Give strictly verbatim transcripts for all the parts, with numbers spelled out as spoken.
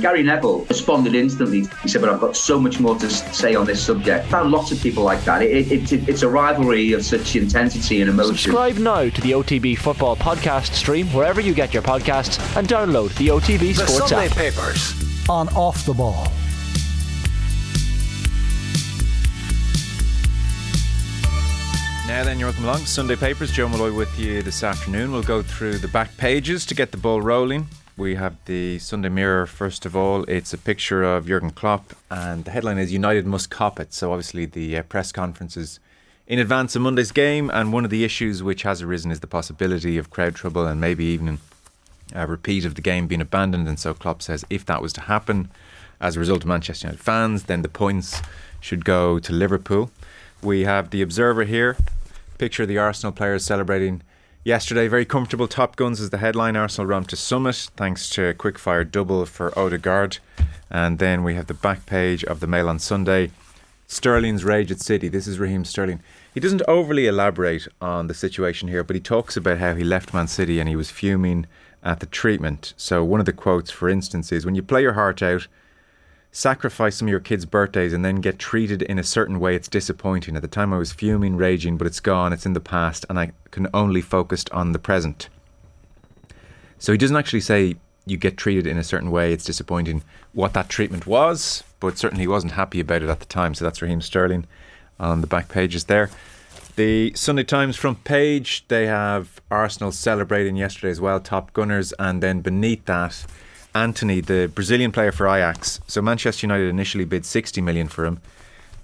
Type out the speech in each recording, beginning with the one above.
Gary Neville responded instantly. He said, but I've got so much more to say on this subject. I found lots of people like that. It, it, it, it's a rivalry of such intensity and emotion. Subscribe now to the O T B Football Podcast stream wherever you get your podcasts and download the O T B Sports app. The Sunday Papers on Off The Ball. Now then, you're welcome along. Sunday Papers, Joe Malloy with you this afternoon. We'll go through the back pages to get the ball rolling. We have the Sunday Mirror, first of all. It's a picture of Jurgen Klopp, and the headline is United Must Cop It. So obviously the uh, press conferences in advance of Monday's game, and one of the issues which has arisen is the possibility of crowd trouble and maybe even a repeat of the game being abandoned. And so Klopp says if that was to happen as a result of Manchester United fans, then the points should go to Liverpool. We have the Observer here. Picture of the Arsenal players celebrating yesterday. Very comfortable top guns is the headline. Arsenal romped to summit thanks to a quickfire double for Odegaard. And then we have the back page of the Mail on Sunday. Sterling's rage at City. This is Raheem Sterling. He doesn't overly elaborate on the situation here, but he talks about how he left Man City and he was fuming at the treatment. So one of the quotes, for instance, is when you play your heart out, sacrifice some of your kids' birthdays and then get treated in a certain way, it's disappointing. At the time I was fuming, raging, but it's gone, it's in the past, and I can only focus on the present. So he doesn't actually say you get treated in a certain way, it's disappointing what that treatment was, but certainly he wasn't happy about it at the time. So that's Raheem Sterling on the back pages there. The Sunday Times front page, they have Arsenal celebrating yesterday as well, top gunners, and then beneath that Antony, the Brazilian player for Ajax. So Manchester United initially bid sixty million for him.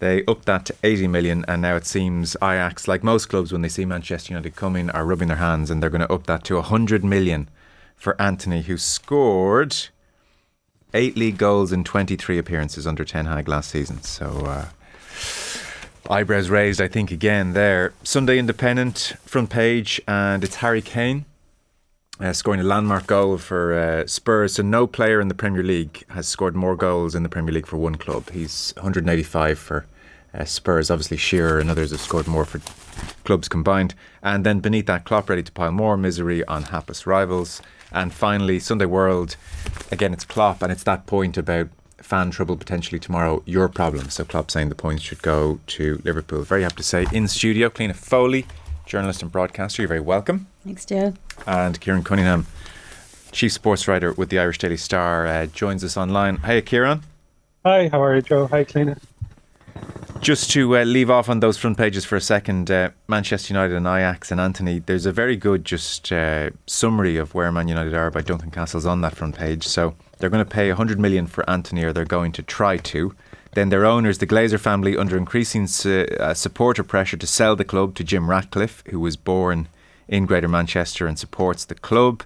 They upped that to eighty million, and now it seems Ajax, like most clubs when they see Manchester United coming, are rubbing their hands, and they're going to up that to one hundred million for Antony, who scored eight league goals in twenty-three appearances under Ten Hag last season. So uh, eyebrows raised, I think, again there. Sunday Independent front page, and it's Harry Kane. Uh, scoring a landmark goal for uh, Spurs. So no player in the Premier League has scored more goals in the Premier League for one club. He's one hundred eighty-five for uh, Spurs. Obviously Shearer and others have scored more for clubs combined. And then beneath that, Klopp ready to pile more misery on hapless rivals. And finally, Sunday World. Again, it's Klopp, and it's that point about fan trouble potentially tomorrow, your problem. So Klopp saying the points should go to Liverpool. Very happy to say in studio, Cliona Foley, journalist and broadcaster. You're very welcome. Thanks, Joe. And Kieran Cunningham, chief sports writer with the Irish Daily Star, uh, joins us online. Hey, Kieran. Hi, how are you, Joe? Hi, Cliona. Just to uh, leave off on those front pages for a second, uh, Manchester United and Ajax and Antony, there's a very good just uh, summary of where Man United are by Duncan Castle's on that front page. So they're going to pay one hundred million for Antony, or they're going to try to. Then their owners, the Glazer family, under increasing su- uh, supporter pressure to sell the club to Jim Ratcliffe, who was born in Greater Manchester and supports the club.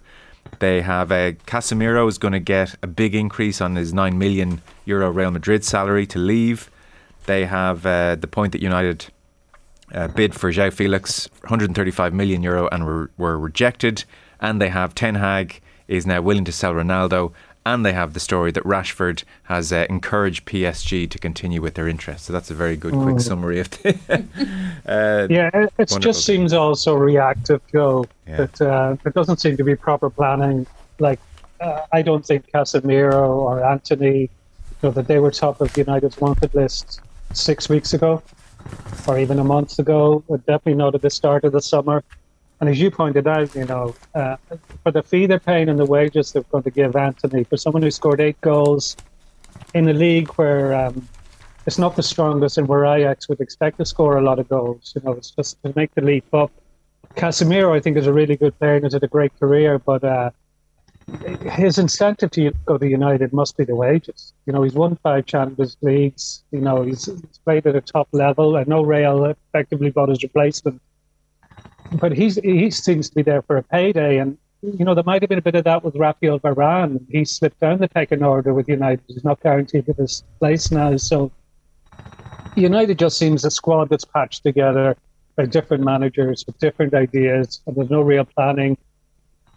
They have uh, Casemiro is going to get a big increase on his nine million euro Real Madrid salary to leave. They have uh, the point that United uh, bid for João Felix, one hundred thirty-five million euro, and were, were rejected. And they have Ten Hag is now willing to sell Ronaldo. And they have the story that Rashford has uh, encouraged P S G to continue with their interest. So that's a very good, quick mm. summary of the uh, yeah, it it's just seems all so reactive, Joe. Yeah. That uh, there doesn't seem to be proper planning. Like, uh, I don't think Casemiro or Antony, you know, that they were top of United's wanted list six weeks ago, or even a month ago. Definitely not at the start of the summer. And as you pointed out, you know, uh, for the fee they're paying and the wages they're going to give Antony, for someone who scored eight goals in a league where um, it's not the strongest and where Ajax would expect to score a lot of goals, you know, it's just to make the leap up. Casemiro, I think, is a really good player and has had a great career, but uh, his incentive to go to United must be the wages. You know, he's won five Champions Leagues, you know, he's, he's played at a top level. I know Real effectively bought his replacement. But he's, he seems to be there for a payday. And, you know, there might have been a bit of that with Raphael Varane. He slipped down the pecking order with United. He's not guaranteed with his place now. So United just seems a squad that's patched together by different managers with different ideas. And there's no real planning.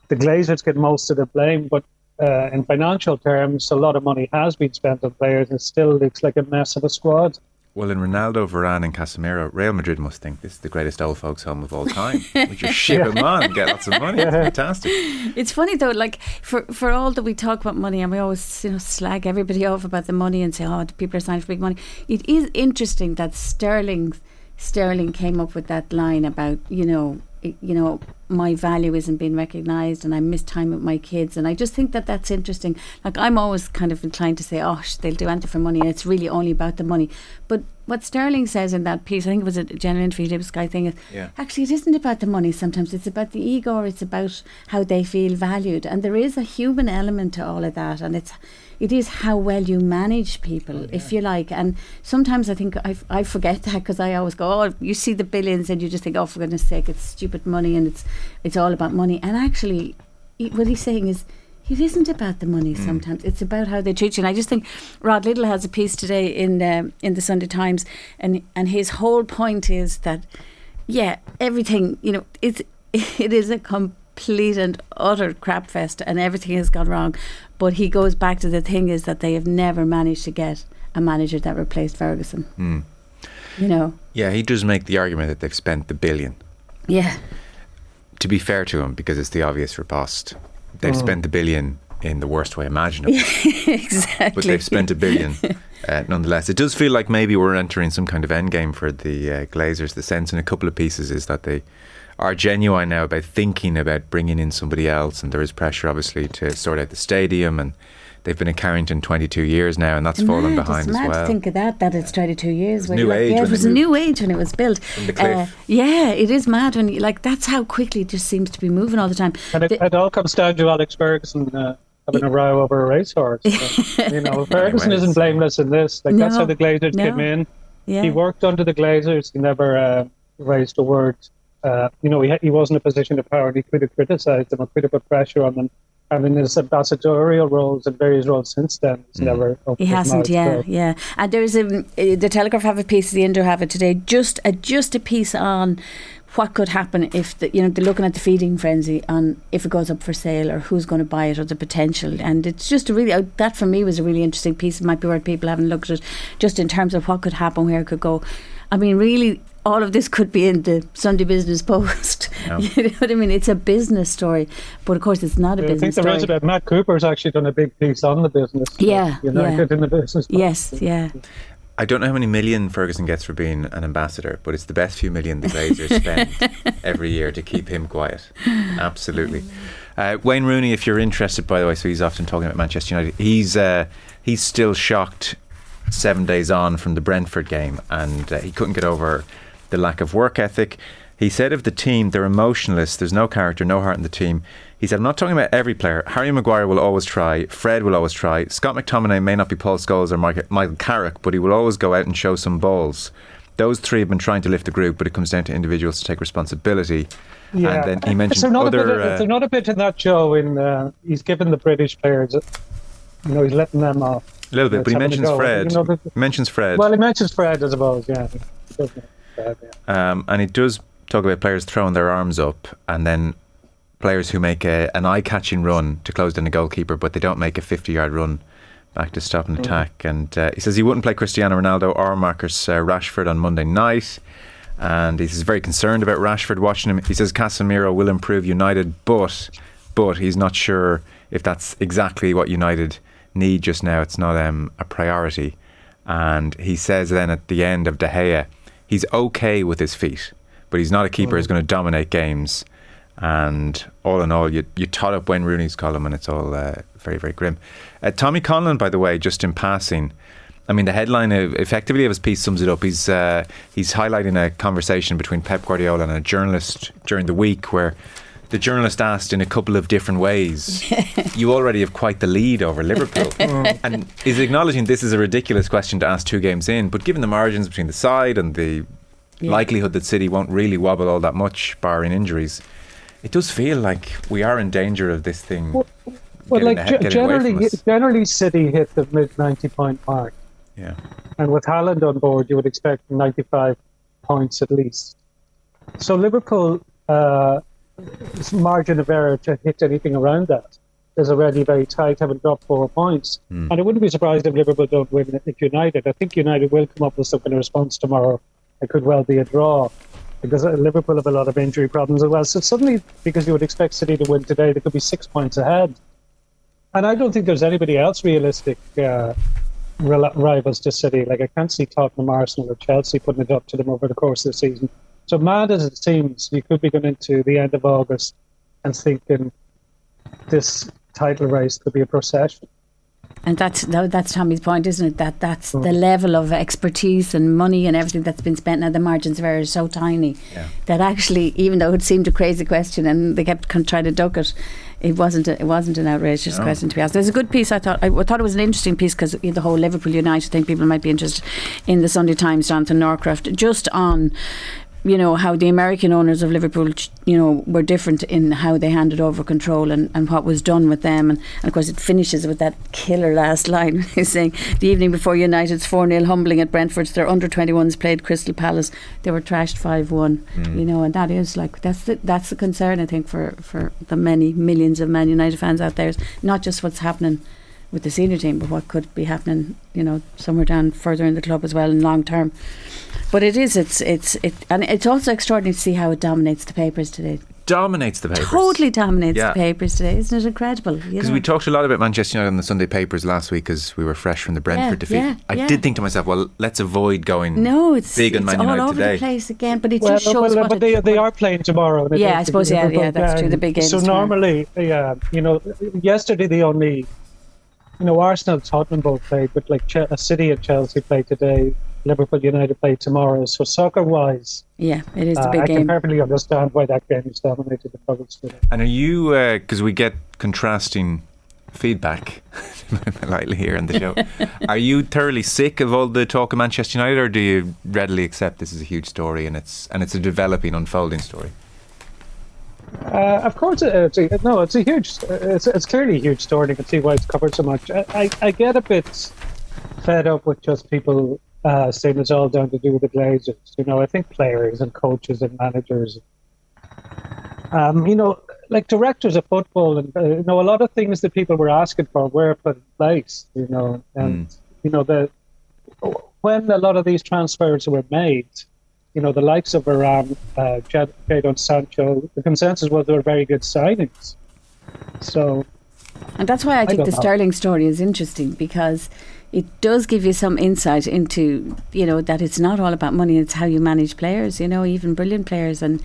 The Glazers get most of the blame. But uh, in financial terms, a lot of money has been spent on players. And it still looks like a mess of a squad. Well, in Ronaldo, Varane and Casemiro, Real Madrid must think this is the greatest old folks home of all time. We just ship them on and get lots of money. It's fantastic. It's funny though, like for, for all that we talk about money and we always, you know, slag everybody off about the money and say, oh, people are signing for big money. It is interesting that Sterling Sterling came up with that line about, you know, you know, my value isn't being recognised and I miss time with my kids, and I just think that that's interesting. Like, I'm always kind of inclined to say, oh, they'll do anything for money and it's really only about the money. But what Sterling says in that piece, I think it was a general interview he did with Sky thing, is yeah. actually it isn't about the money sometimes, it's about the ego, or it's about how they feel valued, and there is a human element to all of that, and it's it is how well you manage people, oh, yeah. if you like. And sometimes I think I, f- I forget that, because I always go, oh, you see the billions and you just think, oh, for goodness sake, it's stupid money and it's it's all about money. And actually, he, what he's saying is, it isn't about the money mm. sometimes. It's about how they treat you. And I just think Rod Little has a piece today in the, in the Sunday Times, and and his whole point is that, yeah, everything, you know, it's, it is a complex, complete and utter crap fest, and everything has gone wrong. But he goes back to the thing is that they have never managed to get a manager that replaced Ferguson. Mm. You know. Yeah, he does make the argument that they've spent the billion. Yeah. To be fair to him, because it's the obvious riposte, they've oh. spent the billion in the worst way imaginable. Exactly. But they've spent a billion uh, nonetheless. It does feel like maybe we're entering some kind of endgame for the uh, Glazers. The sense in a couple of pieces is that they are genuine now about thinking about bringing in somebody else, and there is pressure obviously to sort out the stadium, and they've been accounting twenty-two years now, and that's mad, fallen behind as well. It's mad to think of that, that it's twenty-two years. It was, new age, like, yeah, it was a new age when it was built. From the cliff. Uh, yeah, it is mad when you, like, that's how quickly it just seems to be moving all the time. And it, the, it all comes down to Alex Ferguson uh, having a row over a racehorse. So, you know, Ferguson isn't blameless in this. Like, no, that's how the Glazers no. came in. Yeah. He worked under the Glazers. He never uh, raised a word. Uh, you know, he he was in a position of power, and he could have criticised them or could have put pressure on them. I mean, there's ambassadorial roles and various roles since then. It's mm. never He hasn't, mouth, yeah, so. yeah. And there's a, the Telegraph have a piece, the Indo have it today, just a, just a piece on what could happen if, the, you know, they're looking at the feeding frenzy on if it goes up for sale or who's going to buy it or the potential. And it's just a really, that for me was a really interesting piece. It might be worth people haven't looked at it, just in terms of what could happen, where it could go. I mean, really, all of this could be in the Sunday Business Post. Yeah. You know what I mean? It's a business story, but of course it's not a yeah, business story. I think the resident, Matt Cooper's actually done a big piece on the business. Yeah, you know, yeah. In the business post. Yes, yeah. I don't know how many million Ferguson gets for being an ambassador, but it's the best few million the Glazers spend every year to keep him quiet. Absolutely. Uh, Wayne Rooney, if you're interested, by the way, so he's often talking about Manchester United. He's uh, he's still shocked seven days on from the Brentford game, and uh, he couldn't get over the lack of work ethic. He said of the team, they're emotionless, there's no character, no heart in the team. He said, I'm not talking about every player. Harry Maguire will always try, Fred will always try, Scott McTominay may not be Paul Scholes or Michael Carrick, but he will always go out and show some balls. Those three have been trying to lift the group, but it comes down to individuals to take responsibility. Yeah. And then he mentioned there not other... A bit, uh, is there not a bit in that show in, uh, he's given the British players, you know, he's letting them off. A little bit, but he mentions Fred. You know, mentions Fred. Well, he mentions Fred, I suppose, yeah. Um, and it does talk about players throwing their arms up, and then players who make a, an eye-catching run to close down a goalkeeper, but they don't make a fifty-yard run back to stop an mm. attack. And uh, he says he wouldn't play Cristiano Ronaldo or Marcus uh, Rashford on Monday night, and he's very concerned about Rashford watching him. He says Casemiro will improve United, but but he's not sure if that's exactly what United need just now. It's not um, a priority. And he says then at the end of De Gea, he's okay with his feet, but he's not a keeper who's going to dominate games. And all in all, you you tot up Wayne Rooney's column, and it's all uh, very, very grim. Uh, Tommy Conlon, by the way, just in passing, I mean, the headline of, effectively of his piece sums it up. He's uh, he's highlighting a conversation between Pep Guardiola and a journalist during the week where the journalist asked in a couple of different ways, you already have quite the lead over Liverpool. And he's acknowledging this is a ridiculous question to ask two games in, but given the margins between the side and the yeah. likelihood that City won't really wobble all that much, barring injuries, it does feel like we are in danger of this thing. Well, well like ahead, g- generally, generally City hit the mid-ninety point mark. Yeah. And with Haaland on board, you would expect ninety-five points at least. So Liverpool... Uh, margin of error to hit anything around that. is already very tight, haven't dropped four points. Mm. And I wouldn't be surprised if Liverpool don't win. I think United, I think United will come up with some kind of response tomorrow. It could well be a draw, because Liverpool have a lot of injury problems as well. So suddenly, because you would expect City to win today, they could be six points ahead. And I don't think there's anybody else realistic uh, rivals to City. Like, I can't see Tottenham, Arsenal or Chelsea putting it up to them over the course of the season. So mad as it seems, you could be going into the end of August and thinking this title race could be a procession. And that's that's Tommy's point, isn't it? That that's mm. the level of expertise and money and everything that's been spent. Now the margins of error are so tiny yeah. that actually, even though it seemed a crazy question and they kept trying to duck it, it wasn't a, it wasn't an outrageous no. question to be asked. There's a good piece. I thought I thought it was an interesting piece because the whole Liverpool United thing, people might be interested in the Sunday Times, Jonathan Norcroft, just on, you know, how the American owners of Liverpool, you know, were different in how they handed over control and, and what was done with them. And, and of course it finishes with that killer last line saying the evening before United's four nil humbling at Brentford, their under twenty-ones played Crystal Palace, they were trashed five one. Mm. You know, and that is like that's the, that's the concern, I think, for, for the many millions of Man United fans out there. It's not just what's happening with the senior team, but what could be happening, you know, somewhere down further in the club as well, in long term. But it is, it's, it's, it, and it's also extraordinary to see how it dominates the papers today. Dominates the papers. Totally dominates yeah. the papers today. Isn't it incredible? Because we talked a lot about Manchester United on the Sunday papers last week as we were fresh from the Brentford yeah, defeat. Yeah, I yeah. did think to myself, well, let's avoid going no, it's, big on Man United today. No, it's all over today. The place again, but it well, just shows well, what... But they, they are playing tomorrow. Yeah, I suppose, yeah, yeah, that's um, true, the big game. So tomorrow. Normally, yeah, you know, yesterday the only... You know, Arsenal, Tottenham both played, but like Ch- City and Chelsea play today. Liverpool, United play tomorrow. So soccer-wise, yeah, it is a big uh, game. I can perfectly understand why that game is dominated the public today. And are you, because uh, we get contrasting feedback lightly here on the show. Are you thoroughly sick of all the talk of Manchester United, or do you readily accept this is a huge story and it's and it's a developing, unfolding story? Uh, of course, it's a, no. It's a huge. It's it's clearly a huge story. You can see why it's covered so much. I, I, I get a bit fed up with just people uh, saying it's all down to do with the Glazers. You know, I think players and coaches and managers, um, you know, like directors of football, and uh, you know, a lot of things that people were asking for were put in place. You know, and mm. you know the when a lot of these transfers were made. You know, the likes of Varane, uh, Jadon Sancho, the consensus was they were very good signings. So, and that's why I think I the know. Sterling story is interesting, because it does give you some insight into, you know, that it's not all about money, it's how you manage players, you know, even brilliant players, and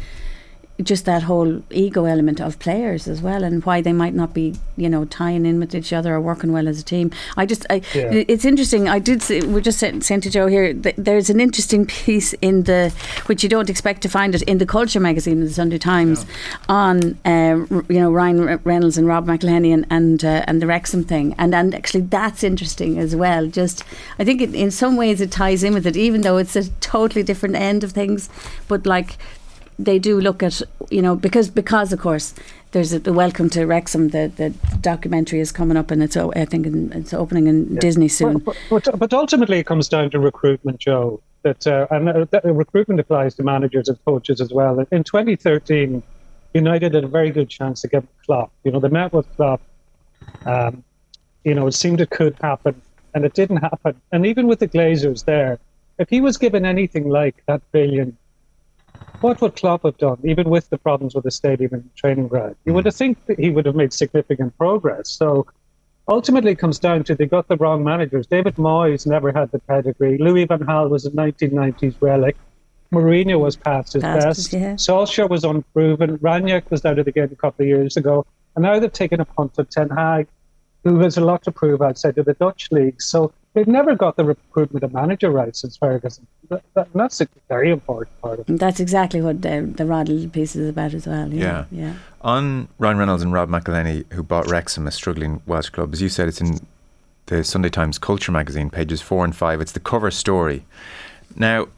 just that whole ego element of players as well, and why they might not be, you know, tying in with each other or working well as a team. I just I, yeah. It's interesting. I did see, we're just saying to Joe here th- there's an interesting piece in the, which you don't expect to find it in the Culture magazine of the Sunday Times, yeah. on uh, you know Ryan Reynolds and Rob McElhenney and and, uh, and the Wrexham thing, and, and actually that's interesting as well. Just I think it, in some ways it ties in with it, even though it's a totally different end of things, but like they do look at, you know, because because of course there's a the Welcome to Wrexham, the, the documentary is coming up, and it's oh, I think in, it's opening in yeah. Disney soon. But, but, but ultimately it comes down to recruitment, Joe. That uh, and uh, that recruitment applies to managers and coaches as well. In twenty thirteen, United had a very good chance to get Klopp. You know, they met with Klopp. Um, you know, it seemed it could happen, and it didn't happen. And even with the Glazers there, if he was given anything like that billion. What would Klopp have done, even with the problems with the stadium and training ground? You would have think that he would have made significant progress. So ultimately it comes down to they got the wrong managers. David Moyes never had the pedigree. Louis van Gaal was a nineteen nineties relic. Mourinho was past his past, best. Yeah. Solskjaer was unproven. Ranić was out of the game a couple of years ago. And now they've taken a punt with Ten Hag, who has a lot to prove outside of the Dutch league. So they've never got the recruitment of manager rights since Ferguson. That, that, that's a very important part of it. That's exactly what the, the Rodley piece is about as well. Yeah. yeah. yeah. On Ryan Reynolds and Rob McElhenney, who bought Wrexham, a struggling Welsh club, as you said, it's in the Sunday Times Culture magazine, pages four and five. It's the cover story. Now,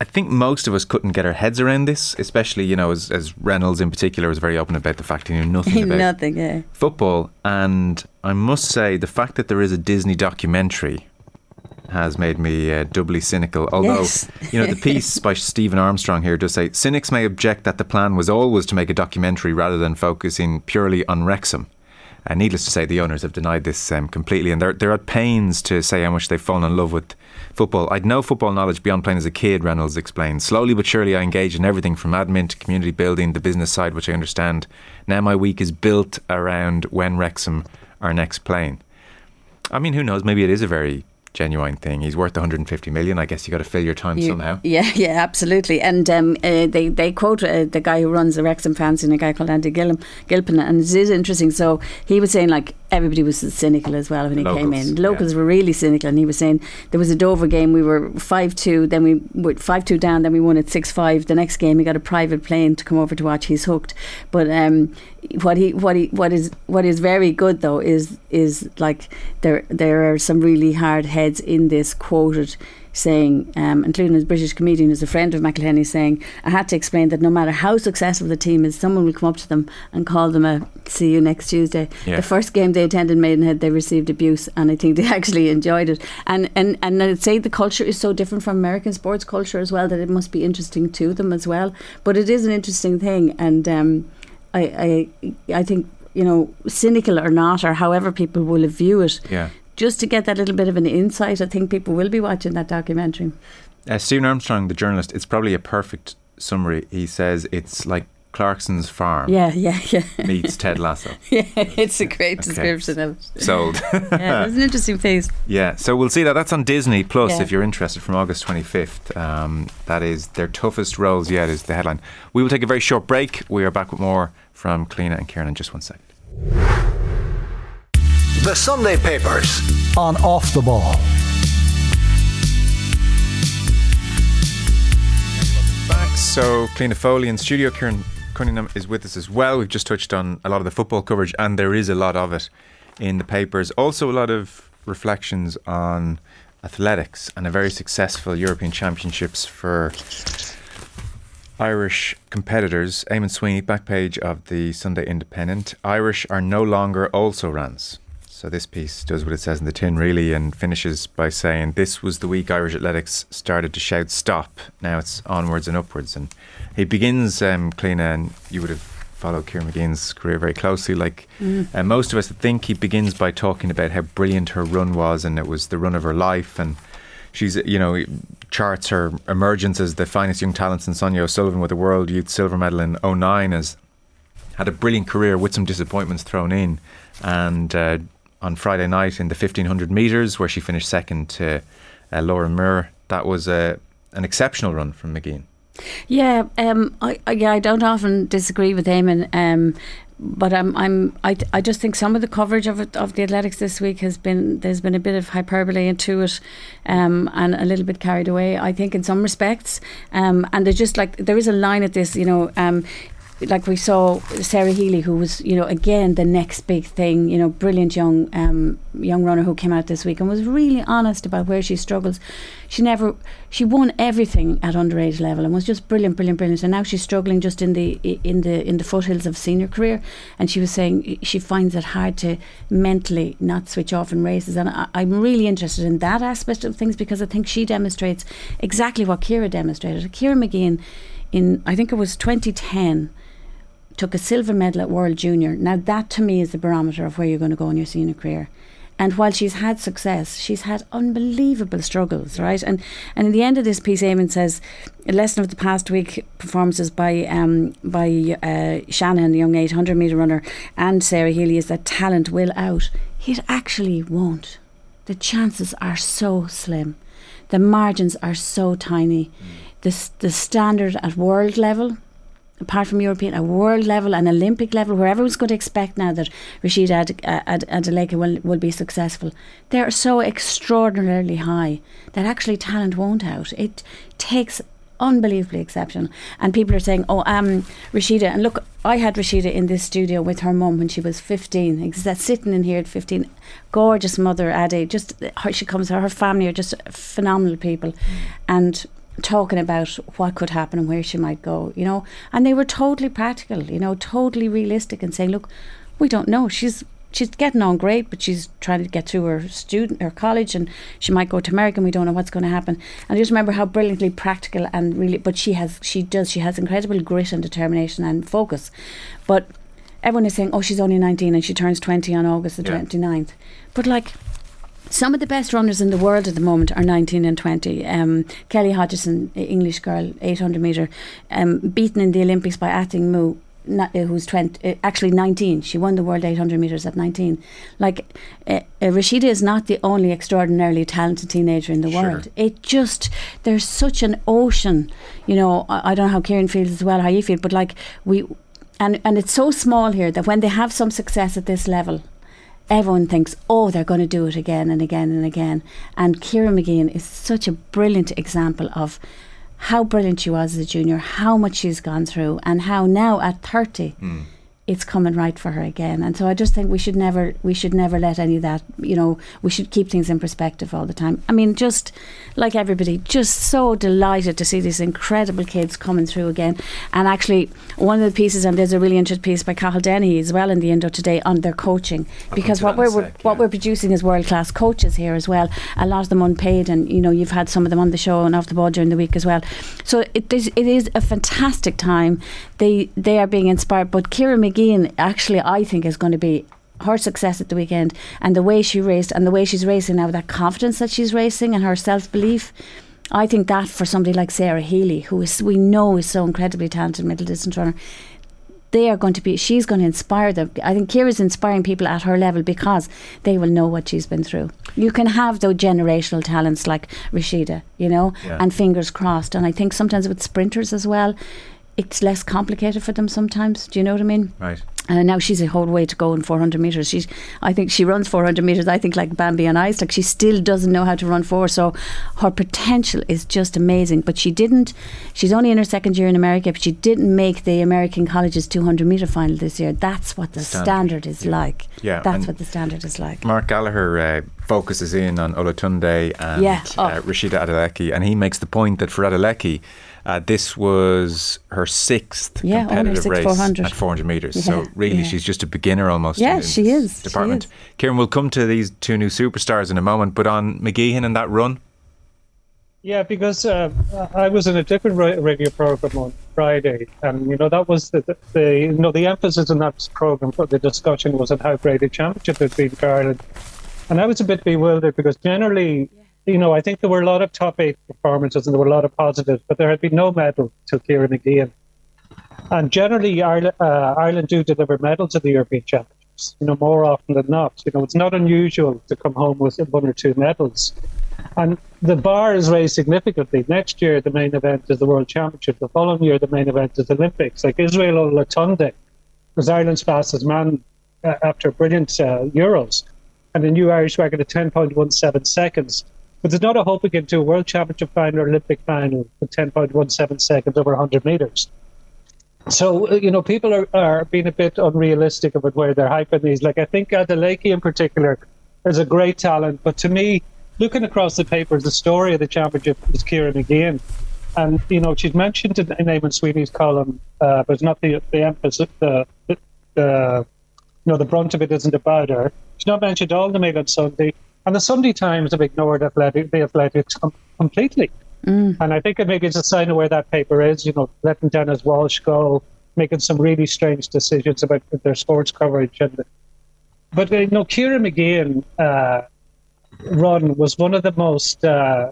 I think most of us couldn't get our heads around this, especially, you know, as, as Reynolds in particular was very open about the fact he knew nothing about nothing, yeah. football. And I must say, the fact that there is a Disney documentary has made me uh, doubly cynical. Although, yes. you know, the piece by Stephen Armstrong here does say, cynics may object that the plan was always to make a documentary rather than focusing purely on Wrexham. And needless to say, the owners have denied this um, completely, and they're they're at pains to say how much they've fallen in love with football. I'd no football knowledge beyond playing as a kid, Reynolds explained. Slowly but surely I engaged in everything from admin to community building, the business side, which I understand. Now my week is built around when Wrexham are next playing. I mean, who knows, maybe it is a very genuine thing. He's worth one hundred fifty million. I guess you got to fill your time you, somehow. Yeah, yeah, absolutely. And um, uh, they they quote uh, the guy who runs the Wrexham fans, and a guy called Andy Gilpin. Gilpin, and it is interesting. So he was saying, like, everybody was cynical as well when he Locals, came in. Locals yeah. were really cynical, and he was saying there was a Dover game. We were five two, then we were five two down, then we won at six five. The next game, he got a private plane to come over to watch. He's hooked. But um, what he what he what is what is very good though is is like there there are some really hard heads in this quoted saying, um, including a British comedian who's a friend of McElhenney, saying, I had to explain that no matter how successful the team is, someone will come up to them and call them a see you next Tuesday. Yeah. The first game they attended Maidenhead, they received abuse, and I think they actually enjoyed it. And, and, and I'd say the culture is so different from American sports culture as well that it must be interesting to them as well. But it is an interesting thing, and um, I, I, I think, you know, cynical or not, or however people will view it, yeah. just to get that little bit of an insight, I think people will be watching that documentary. Uh, Stephen Armstrong, the journalist, it's probably a perfect summary. He says it's like Clarkson's Farm. Yeah, yeah, yeah. Meets Ted Lasso. Yeah, it's a great description okay. of it. Sold. Yeah, it's an interesting piece. Yeah, so we'll see that. That's on Disney Plus yeah. if you're interested, from August twenty-fifth. Um, that is their toughest roles yet, is the headline. We will take a very short break. We are back with more from Kalina and Kieran in just one second. The Sunday Papers on Off the Ball. Back. So, Cliona Foley in studio. Kieran Cunningham is with us as well. We've just touched on a lot of the football coverage, and there is a lot of it in the papers. Also, a lot of reflections on athletics and a very successful European Championships for Irish competitors. Eamon Sweeney, back page of the Sunday Independent. Irish are no longer also-rans. So this piece does what it says in the tin, really, and finishes by saying, this was the week Irish athletics started to shout stop. Now it's onwards and upwards. And he begins, um, Cliona, and you would have followed Ciarán Mageean's career very closely, like mm. uh, most of us, I think he begins by talking about how brilliant her run was, and it was the run of her life, and she's, you know, charts her emergence as the finest young talent since Sonia O'Sullivan with a World Youth Silver Medal in oh nine, has had a brilliant career with some disappointments thrown in. And uh, on Friday night in the fifteen hundred metres, where she finished second to uh, Laura Muir, that was uh, an exceptional run from Mageean. Yeah, um, I, I, yeah, I don't often disagree with Eamon, um, but I'm, I'm, I, I just think some of the coverage of it, of the athletics this week has been, there's been a bit of hyperbole into it, um, and a little bit carried away, I think, in some respects. Um, and there's just like, there is a line at this, you know, um, like we saw Sarah Healy, who was, you know, again, the next big thing, you know, brilliant young um, young runner who came out this week and was really honest about where she struggles. She never, she won everything at underage level and was just brilliant, brilliant, brilliant. And now she's struggling just in the in the in the foothills of senior career. And she was saying she finds it hard to mentally not switch off in races. And I, I'm really interested in that aspect of things, because I think she demonstrates exactly what Ciara demonstrated. Ciarán Mageean, in I think it was twenty ten, took a silver medal at World Junior. Now that to me is the barometer of where you're going to go in your senior career. And while she's had success, she's had unbelievable struggles, right? And and in the end of this piece, Eamon says, a lesson of the past week performances by um, by uh, Shannon, the young eight hundred metre runner, and Sarah Healy is that talent will out. It actually won't. The chances are so slim. The margins are so tiny. Mm. The, the standard at world level, apart from European, at world level and Olympic level, where everyone's going to expect now that Rashida Ad- Ad- Adeleke will, will be successful, they're so extraordinarily high that actually talent won't out. It takes unbelievably exceptional. And people are saying, oh, um, Rashida, and look, I had Rashida in this studio with her mum when she was fifteen, sitting in here at fifteen, gorgeous mother, Ade, just how she comes, her family are just phenomenal people. Mm. And talking about what could happen and where she might go, you know, and they were totally practical, you know, totally realistic, and saying, look, we don't know, she's she's getting on great, but she's trying to get through her student, her college, and she might go to America, and we don't know what's going to happen. And I just remember how brilliantly practical and really, but she has, she does, she has incredible grit and determination and focus. But everyone is saying, oh, she's only nineteen and she turns twenty on August the yeah. twenty-ninth. But like, some of the best runners in the world at the moment are nineteen and twenty. Um, Kelly Hodgson, English girl, eight hundred metre, um, beaten in the Olympics by Ating Mu, not, uh, who's twenty, uh, actually nineteen. She won the world eight hundred metres at nineteen. Like, uh, uh, Rashida is not the only extraordinarily talented teenager in the sure. world. It just, there's such an ocean, you know. I, I don't know how Kieran feels as well, how you feel, but like, we, and, and it's so small here that when they have some success at this level, everyone thinks, oh, they're going to do it again and again and again. And Ciarán Mageean is such a brilliant example of how brilliant she was as a junior, how much she's gone through, and how now at thirty, mm. it's coming right for her again. And so I just think we should never, we should never let any of that, you know, we should keep things in perspective all the time. I mean, just like everybody, just so delighted to see these incredible kids coming through again. And actually, one of the pieces, and there's a really interesting piece by Cathal Denny as well in the Indo today on their coaching, because what we're, sec, what yeah. we're producing is world class coaches here as well. A lot of them unpaid, and you know, you've had some of them on the show and off the ball during the week as well. So it is, it is a fantastic time. They they are being inspired, but Ciarán Mageean actually, I think, is going to be her success at the weekend, and the way she raced and the way she's racing now, with that confidence that she's racing and her self-belief. I think that for somebody like Sarah Healy, who is, we know is so incredibly talented middle distance runner, they are going to be, she's going to inspire them. I think Ciarán is inspiring people at her level because they will know what she's been through. You can have those generational talents like Rashida, you know, yeah. and fingers crossed. And I think sometimes with sprinters as well, it's less complicated for them sometimes. Do you know what I mean? Right. And uh, now she's a whole way to go in four hundred metres. She's, I think she runs four hundred metres, I think, like Bambi on ice. Like, she still doesn't know how to run four. So her potential is just amazing. But she didn't, she's only in her second year in America, but she didn't make the American College's two hundred metre final this year. That's what the standard, standard is yeah. like. Yeah. That's what the standard is like. Mark Gallagher uh, focuses in on Olatunde and yeah. oh. uh, Rashida Adeleke. And he makes the point that for Adeleke, Uh, this was her sixth yeah, competitive six race four hundred. At four hundred metres. Yeah, so really, yeah. she's just a beginner almost. Yeah, in she is. Department. She is. Ciarán, we'll come to these two new superstars in a moment, but on Mageean and that run? Yeah, because uh, I was in a different radio programme on Friday, and you know, that was the, the, the you know the emphasis in that programme, but the discussion was on how great a championship had been for Ireland. And I was a bit bewildered because generally... Yeah. You know, I think there were a lot of top eight performances and there were a lot of positives, but there had been no medal to Ciarán Mageean. And generally, Ireland, uh, Ireland do deliver medals at the European Championships, you know, more often than not. You know, it's not unusual to come home with one or two medals. And the bar is raised significantly. Next year, the main event is the World Championship. The following year, the main event is the Olympics. Like, Israel Olatunde was Ireland's fastest man uh, after brilliant uh, Euros, and a new Irish record of ten point one seven seconds. But there's not a hope we can do a World Championship final or Olympic final with ten point one seven seconds over one hundred metres. So, you know, people are, are being a bit unrealistic about where they're hyping these. Like, I think Adeleke in particular is a great talent. But to me, looking across the papers, the story of the championship is Ciarán Mageean. And, you know, she's mentioned in, in Eamon Sweeney's column, uh, but it's not the, the emphasis, the, the, the, you know, the brunt of it isn't about her. She's not mentioned all the Mail on Sunday. And the Sunday Times have ignored athletic, the athletics com- completely. Mm. And I think it maybe it's a sign of where that paper is, you know, letting Dennis Walsh go, making some really strange decisions about their sports coverage. And, but, you know, Ciarán Mageean uh, run was one of the most uh,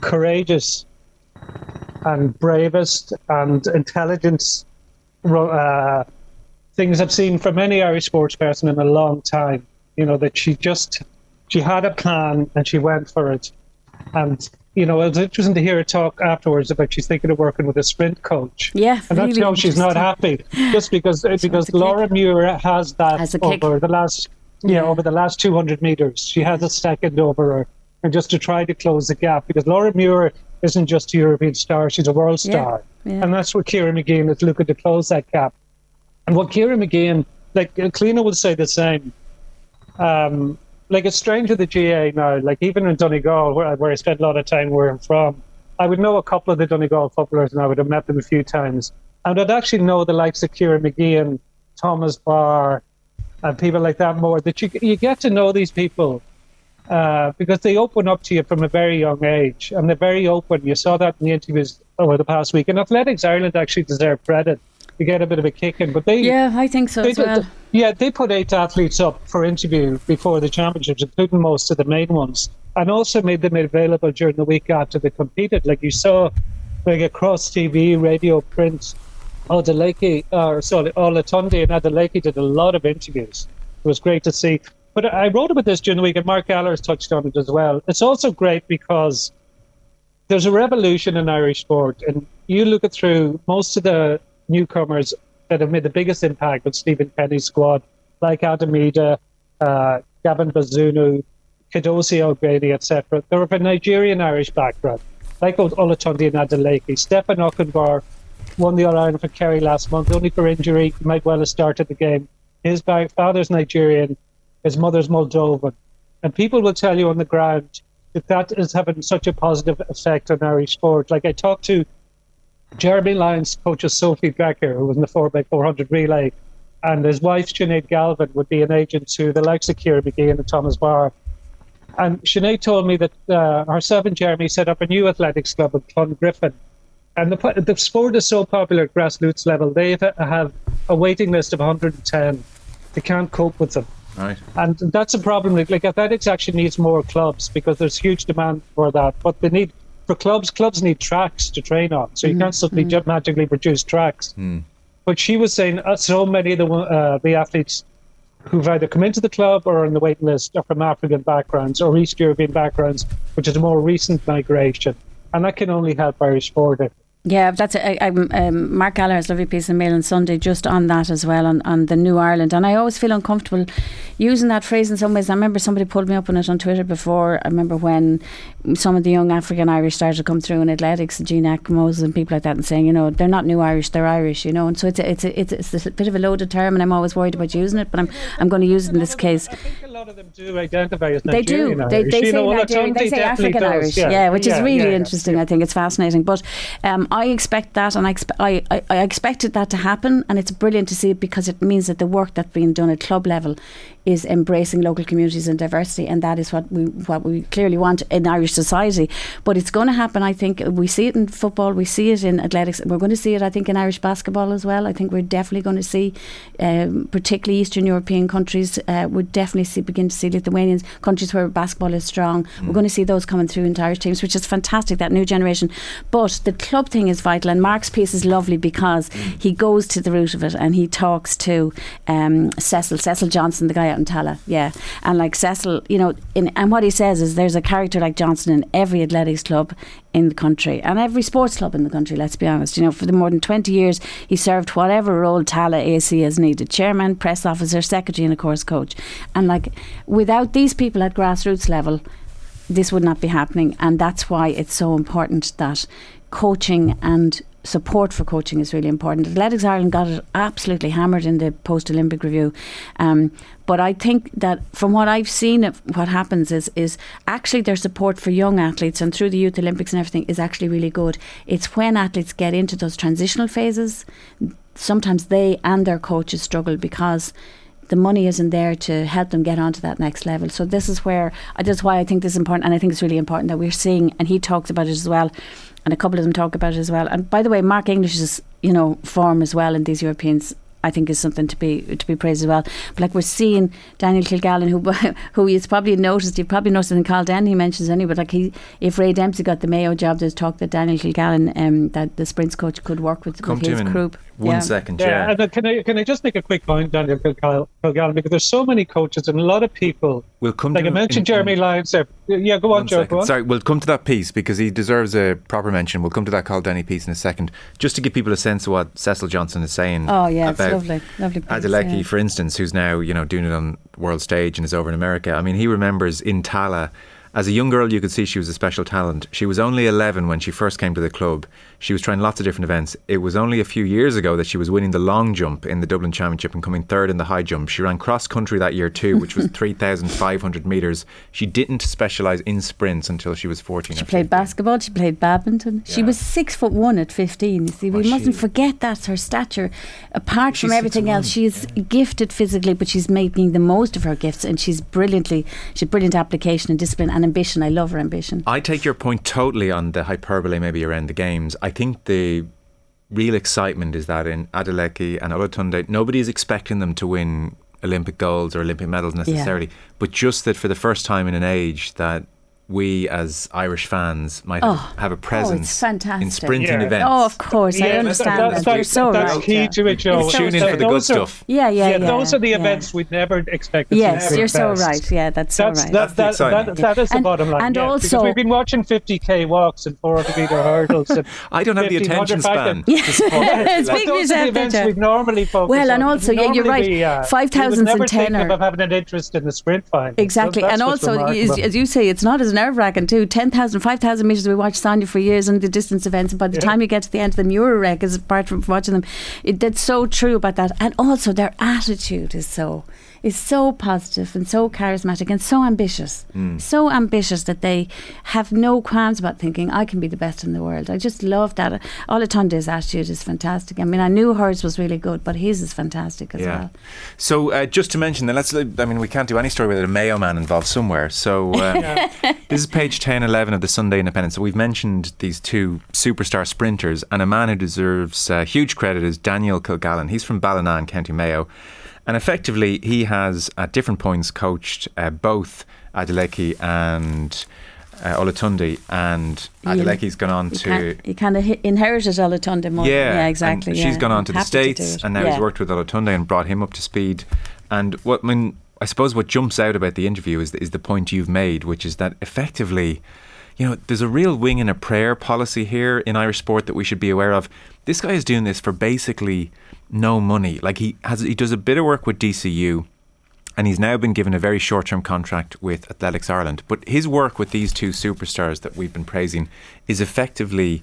courageous and bravest and intelligent uh, things I've seen from any Irish sports person in a long time. You know, that she just... She had a plan and she went for it. And, you know, it was interesting to hear her talk afterwards about she's thinking of working with a sprint coach. Yeah, and really that's no, she's not happy. Just because because Laura Muir has that has over the last yeah, yeah, over the last two hundred metres. She has a second over her. And just to try to close the gap, because Laura Muir isn't just a European star, she's a world star. Yeah, yeah. And that's where Ciarán Mageean is looking to close that gap. And what Ciarán Mageean, like Cliona would say the same, um... like, it's strange with the G A A now, like even in Donegal, where I, where I spent a lot of time where I'm from, I would know a couple of the Donegal footballers and I would have met them a few times. And I'd actually know the likes of Ciarán Mageean, Thomas Barr, and people like that more. That you, you get to know these people uh, because they open up to you from a very young age. And they're very open. You saw that in the interviews over the past week. And Athletics Ireland actually deserve credit to get a bit of a kick in. But they, yeah, I think so they, as well. They, yeah, they put eight athletes up for interview before the championships, including most of the main ones, and also made them available during the week after they competed. Like you saw, like across T V, radio, print, Adeleke, or sorry, Olatunde and Adeleke did a lot of interviews. It was great to see. But I wrote about this during the week, and Mark Allers touched on it as well. It's also great because there's a revolution in Irish sport, and you look at through most of the newcomers that have made the biggest impact with Stephen Kenny's squad, like Adam Ida, uh, Gavin Bazunu, Kidosi O'Grady, et cetera. They're of a Nigerian-Irish background, like Olatunde and Adeleke. Stefan Ockenbar won the All-Ireland for Kerry last month, only for injury. He might well have started the game. His father's Nigerian, his mother's Moldovan. And people will tell you on the ground that that is having such a positive effect on Irish sport. Like I talked to Jeremy Lyons, coach of Sophie Becker, who was in the four by four hundred relay, and his wife, Sinead Galvin, would be an agent to the likes of Ciarán Mageean and Thomas Barr. And Sinead told me that uh, herself and Jeremy set up a new athletics club with Clongriffin. And the, the sport is so popular at grassroots level, they have a waiting list of one hundred ten. They can't cope with them. Right. And that's a problem. Like athletics actually needs more clubs because there's huge demand for that. But they need, for clubs, clubs need tracks to train on. So you mm, can't simply mm. magically produce tracks. Mm. But she was saying uh, so many of the, uh, the athletes who've either come into the club or are on the waiting list are from African backgrounds or East European backgrounds, which is a more recent migration. And that can only help Irish sport. Yeah, that's a, I, um, Mark Gallagher's lovely piece in Mail on Sunday just on that as well, on, on the New Ireland. And I always feel uncomfortable using that phrase in some ways. I remember somebody pulled me up on it on Twitter before. I remember when some of the young African Irish stars had come through in athletics, Jean Akmos and people like that, and saying, you know, they're not New Irish, they're Irish, you know. And so it's a, it's a, it's, a, it's a bit of a loaded term, and I'm always worried about using it, but I'm I'm going to use it in this case. I think a lot of them do identify as Nigerian Irish. They do. They, they say know, Nigerian, they say African does, Irish, yeah, yeah which yeah, is really yeah, interesting. Yeah. I think it's fascinating. But um, I expect that, and I, expe- I, I, I expected that to happen, and it's brilliant to see it because it means that the work that's being done at club level is embracing local communities and diversity, and that is what we what we clearly want in Irish society. But it's going to happen, I think. We see it in football, we see it in athletics, we're going to see it, I think, in Irish basketball as well. I think we're definitely going to see, um, particularly Eastern European countries, uh, we'll definitely see, begin to see Lithuanians, countries where basketball is strong. Mm. We're going to see those coming through into Irish teams, which is fantastic, that new generation. But the club thing is vital, and Mark's piece is lovely because mm. he goes to the root of it, and he talks to um, Cecil, Cecil Johnson, the guy out in Tala, yeah, and like Cecil, you know, in, and what he says is there's a character like Johnson in every athletics club in the country and every sports club in the country, let's be honest. You know, for the more than twenty years he served whatever role Tala A C has needed, chairman, press officer, secretary, and of course coach. And like without these people at grassroots level, this would not be happening, and that's why it's so important that coaching and support for coaching is really important. Athletics Ireland got it absolutely hammered in the post-Olympic review, um, but I think that from what I've seen, what happens is is actually their support for young athletes and through the Youth Olympics and everything is actually really good. It's when athletes get into those transitional phases, sometimes they and their coaches struggle because the money isn't there to help them get onto that next level. So this is where, that's why I think this is important, and I think it's really important that we're seeing, and he talks about it as well, and a couple of them talk about it as well. And by the way, Mark English's, you know, form as well in these Europeans, I think, is something to be to be praised as well. But like we're seeing Daniel Kilgallen, who who you've probably noticed, you've probably noticed, and Carl Denny mentions anyway, but like he, if Ray Dempsey got the Mayo job, there's talk that Daniel Kilgallen, um, that the sprints coach, could work with, with his group. One yeah. second, yeah. yeah. And can I can I just make a quick point, Daniel Kilgallen, because there's so many coaches and a lot of people. We'll come like to I mentioned in, Jeremy in, Lyons there. Yeah, go on, Joe. Go on. Sorry, we'll come to that piece because he deserves a proper mention. We'll come to that Carl Denny piece in a second, just to give people a sense of what Cecil Johnson is saying. Oh yeah, about it's lovely, lovely piece, Adeleke, yeah. for instance, who's now, you know, doing it on world stage and is over in America. I mean, he remembers in Tala. As a young girl, you could see she was a special talent. She was only eleven when she first came to the club. She was trying lots of different events. It was only a few years ago that she was winning the long jump in the Dublin Championship and coming third in the high jump. She ran cross country that year too, which was three thousand five hundred metres. She didn't specialise in sprints until she was fourteen. She played basketball, she played badminton. Yeah. She was six foot one at fifteen. You see, we well, mustn't she... forget that's her stature. Apart she's from everything else, she is yeah. gifted physically, but she's making the most of her gifts, and she's brilliantly, she's brilliant application and discipline and ambition. I love her ambition. I take your point totally on the hyperbole maybe around the games. I think the real excitement is that in Adeleke and Olatunde, nobody is expecting them to win Olympic golds or Olympic medals necessarily, yeah. but just that for the first time in an age that we as Irish fans might oh, have a presence oh, in sprinting yeah. events. Oh, of course, yeah, I understand that. That's, that. Like, so that's right, key yeah. to it, Joe. Tune in for the good are, stuff. Yeah, yeah, yeah. yeah those are the yeah. events we'd never expected. Yes, you're so best. right. Yeah, that's, that's so right. That's, that's that, that, that is and, the bottom line. And yeah, also, because we've been watching fifty k walks and four hundred meter hurdles. And I don't have the attention span. Those are the events we'd normally focus on. Well, and also, yeah, you're right. five thousand and ten. Never think of having an interest in the sprint final. Exactly, and also, as you say, it's not as nerve-wracking too. ten thousand, five thousand metres we watched Sonia for years and the distance events, and by the yeah. time you get to the end of them you're a wreck, as apart from watching them. It, that's so true about that. And also their attitude is so is so positive and so charismatic and so ambitious mm. so ambitious that they have no qualms about thinking I can be the best in the world. I just love that. Olatunde's attitude is fantastic. I mean, I knew hers was really good, but his is fantastic as yeah. well. So uh, just to mention that, let's I mean we can't do any story without a Mayo man involved somewhere, so uh, yeah. this is page ten eleven of the Sunday Independent. So we've mentioned these two superstar sprinters, and a man who deserves uh, huge credit is Daniel Kilgallen. He's from Ballinan, County Mayo. And effectively, he has at different points coached uh, both Adeleke and uh, Olatunde, and Adeleke's gone on to... He kind of inherited Olatunde more. Yeah, yeah exactly. Yeah. She's gone on to the States, to and now yeah. he's worked with Olatunde and brought him up to speed. And what I mean, I suppose what jumps out about the interview is, is the point you've made, which is that effectively, you know, there's a real wing and a prayer policy here in Irish sport that we should be aware of. This guy is doing this for basically... no money. Like he has, he does a bit of work with D C U, and he's now been given a very short-term contract with Athletics Ireland. But his work with these two superstars that we've been praising is effectively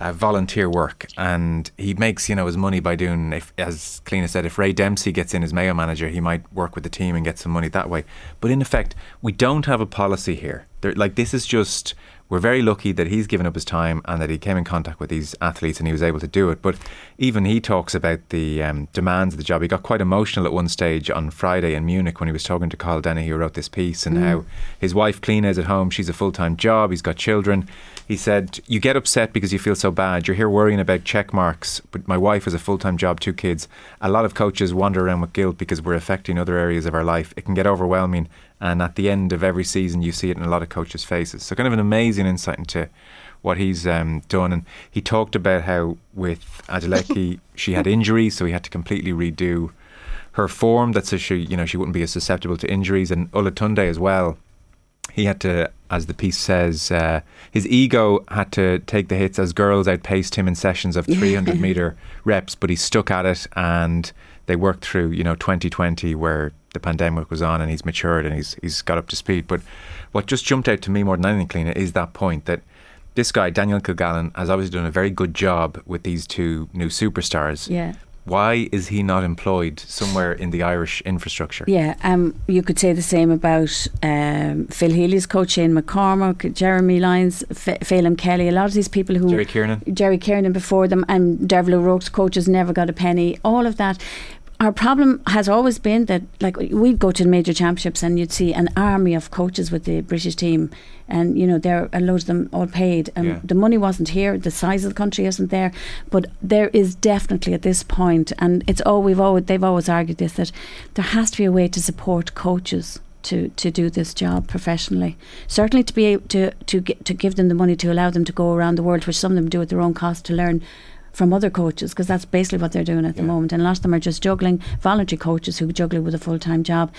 uh, volunteer work, and he makes you know his money by doing. If, as Cleena said, if Ray Dempsey gets in as Mayo manager, he might work with the team and get some money that way. But in effect, we don't have a policy here. There, like this is just. We're very lucky that he's given up his time and that he came in contact with these athletes and he was able to do it. But even he talks about the um, demands of the job. He got quite emotional at one stage on Friday in Munich when he was talking to Carl Dennehy, who wrote this piece, and mm. how his wife, Cleena, is at home. She's a full-time job. He's got children. He said, you get upset because you feel so bad. You're here worrying about check marks. But my wife has a full-time job, two kids. A lot of coaches wander around with guilt because we're affecting other areas of our life. It can get overwhelming. And at the end of every season, you see it in a lot of coaches' faces. So kind of an amazing insight into what he's um, done. And he talked about how with Adeleke, she had injuries, so he had to completely redo her form. That's so she, you know, she wouldn't be as susceptible to injuries. And Olatunde as well. He had to, as the piece says, uh, his ego had to take the hits as girls outpaced him in sessions of three hundred metre reps, but he stuck at it and they worked through, you know, twenty twenty where the pandemic was on, and he's matured and he's he's got up to speed. But what just jumped out to me more than anything, Cleena, is that point that this guy, Daniel Kilgallen, has obviously done a very good job with these two new superstars. Yeah. Why is he not employed somewhere in the Irish infrastructure? Yeah, um, you could say the same about um, Phil Healy's coach, Shane McCormack, Jeremy Lyons, F- Phelan Kelly, a lot of these people who... Jerry Kiernan. Jerry Kiernan before them, and Derval O'Rourke's coaches never got a penny, all of that. Our problem has always been that, like, we'd go to the major championships and you'd see an army of coaches with the British team, and you know there are loads of them all paid, and yeah. the money wasn't here, the size of the country isn't there, but there is definitely at this point, and it's all we've always they've always argued this, that there has to be a way to support coaches to, to do this job professionally. Certainly to be able to to get, to give them the money to allow them to go around the world, which some of them do at their own cost, to learn from other coaches, because that's basically what they're doing at yeah. the moment, and a lot of them are just juggling, voluntary coaches who juggle with a full-time job,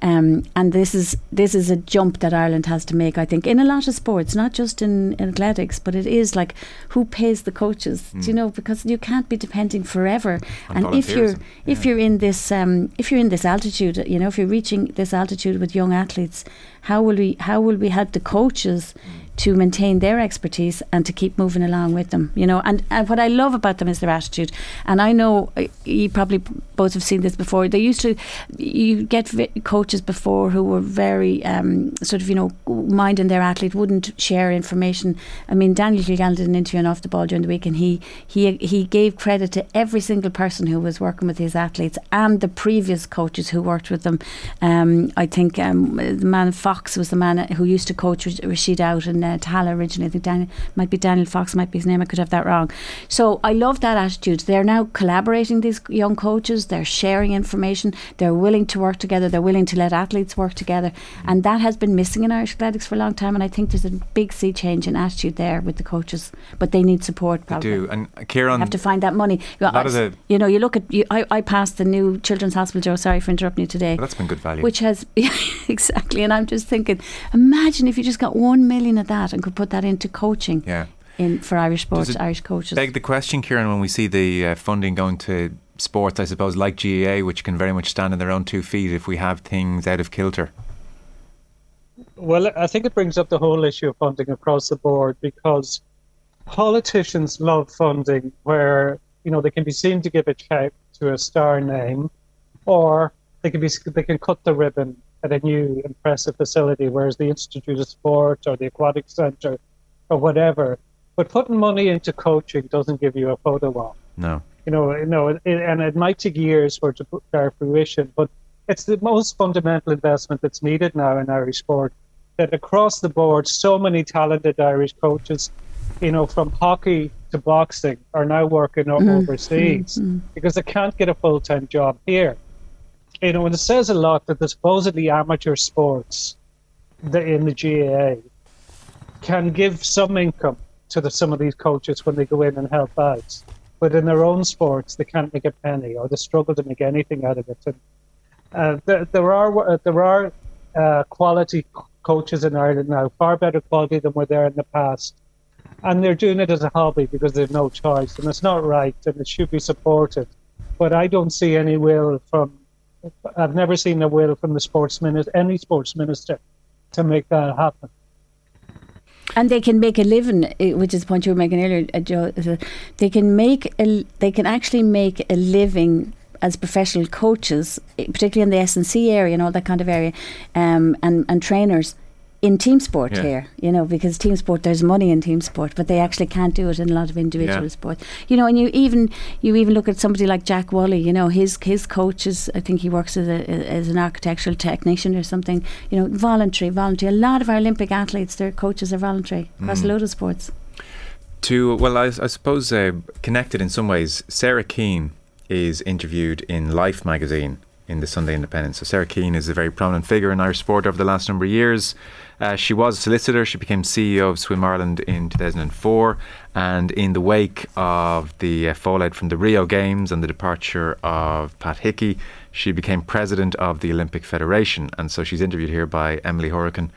um, and this is this is a jump that Ireland has to make, I think, in a lot of sports, not just in, in athletics, but it is like who pays the coaches, mm. do you know, because you can't be depending forever on, and if you're yeah. if you're in this um, if you're in this altitude, you know, if you're reaching this altitude with young athletes, how will we how will we help the coaches to maintain their expertise and to keep moving along with them, you know? And, and what I love about them is their attitude. And I know you probably both have seen this before. They used to, you get v- coaches before who were very um, sort of, you know, minding their athlete, wouldn't share information. I mean, Daniel Kilgallen did an interview on Off the Ball during the week, and he, he, he gave credit to every single person who was working with his athletes and the previous coaches who worked with them. Um, I think um, the man Fox was the man who used to coach Rashida out in uh, Tala originally. I think Daniel, might be Daniel Fox, might be his name. I could have that wrong. So I love that attitude. They're now collaborating, these young coaches. They're sharing information. They're willing to work together. They're willing to let athletes work together. And that has been missing in Irish athletics for a long time. And I think there's a big sea change in attitude there with the coaches. But they need support, probably. They do. And Ciarán, have to find that money. You know, I, you, know you look at... You, I, I passed the new Children's Hospital, Joe. Sorry for interrupting you today. Well, that's been good value. Which has... Exactly. And I'm just thinking, imagine if you just got one million of that and could put that into coaching. Yeah. In for Irish sports, Irish coaches. Beg the question, Ciarán, when we see the uh, funding going to sports, I suppose, like G A A, which can very much stand on their own two feet if we have things out of kilter. Well, I think it brings up the whole issue of funding across the board, because politicians love funding where, you know, they can be seen to give a check to a star name, or they can be they can cut the ribbon at a new impressive facility, whereas the Institute of Sport or the Aquatic Centre or whatever. But putting money into coaching doesn't give you a photo op. No. You know, no, it, and it might take years for it to bear fruition, but it's the most fundamental investment that's needed now in Irish sport, that across the board, so many talented Irish coaches, you know, from hockey to boxing, are now working mm-hmm. overseas mm-hmm. because they can't get a full-time job here. You know, and it says a lot that the supposedly amateur sports in the G A A can give some income to the, some of these coaches when they go in and help out. But in their own sports, they can't make a penny, or they struggle to make anything out of it. And, uh, there, there are uh, there are uh, quality c- coaches in Ireland now, far better quality than were there in the past. And they're doing it as a hobby because they've no choice. And it's not right, and it should be supported. But I don't see any will from... I've never seen a will from the sports minister, any sports minister, to make that happen. And they can make a living, which is the point you were making earlier, Joe. They can make a, they can actually make a living as professional coaches, particularly in the S and C area and all that kind of area, um, and and trainers in team sport yeah. here, you know, because team sport, there's money in team sport, but they actually can't do it in a lot of individual yeah. sports, you know. And you even you even look at somebody like Jack Woolley, you know, his his coach is, I think he works as a as an architectural technician or something, you know, voluntary, voluntary. A lot of our Olympic athletes, their coaches are voluntary across mm. a load of sports. To well, I, I suppose uh, connected in some ways. Sarah Keane is interviewed in Life magazine in the Sunday Independent. So Sarah Keane is a very prominent figure in Irish sport over the last number of years. Uh, she was a solicitor. She became C E O of Swim Ireland in two thousand four, and in the wake of the uh, fallout from the Rio Games and the departure of Pat Hickey, she became president of the Olympic Federation. And so she's interviewed here by Emily Horrican.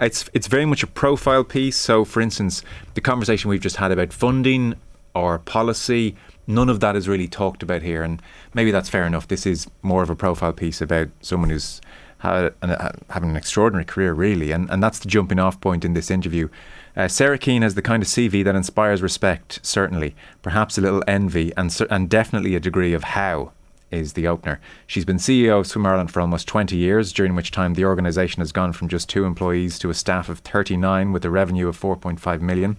It's, it's very much a profile piece. So for instance, the conversation we've just had about funding or policy, none of that is really talked about here, and maybe that's fair enough. This is more of a profile piece about someone who's had an, uh, having an extraordinary career, really, and, and that's the jumping off point in this interview. Uh, Sarah Keane has the kind of C V that inspires respect, certainly, perhaps a little envy, and and definitely a degree of how, is the opener. She's been C E O of Swim Ireland for almost twenty years, during which time the organisation has gone from just two employees to a staff of thirty-nine with a revenue of four point five million.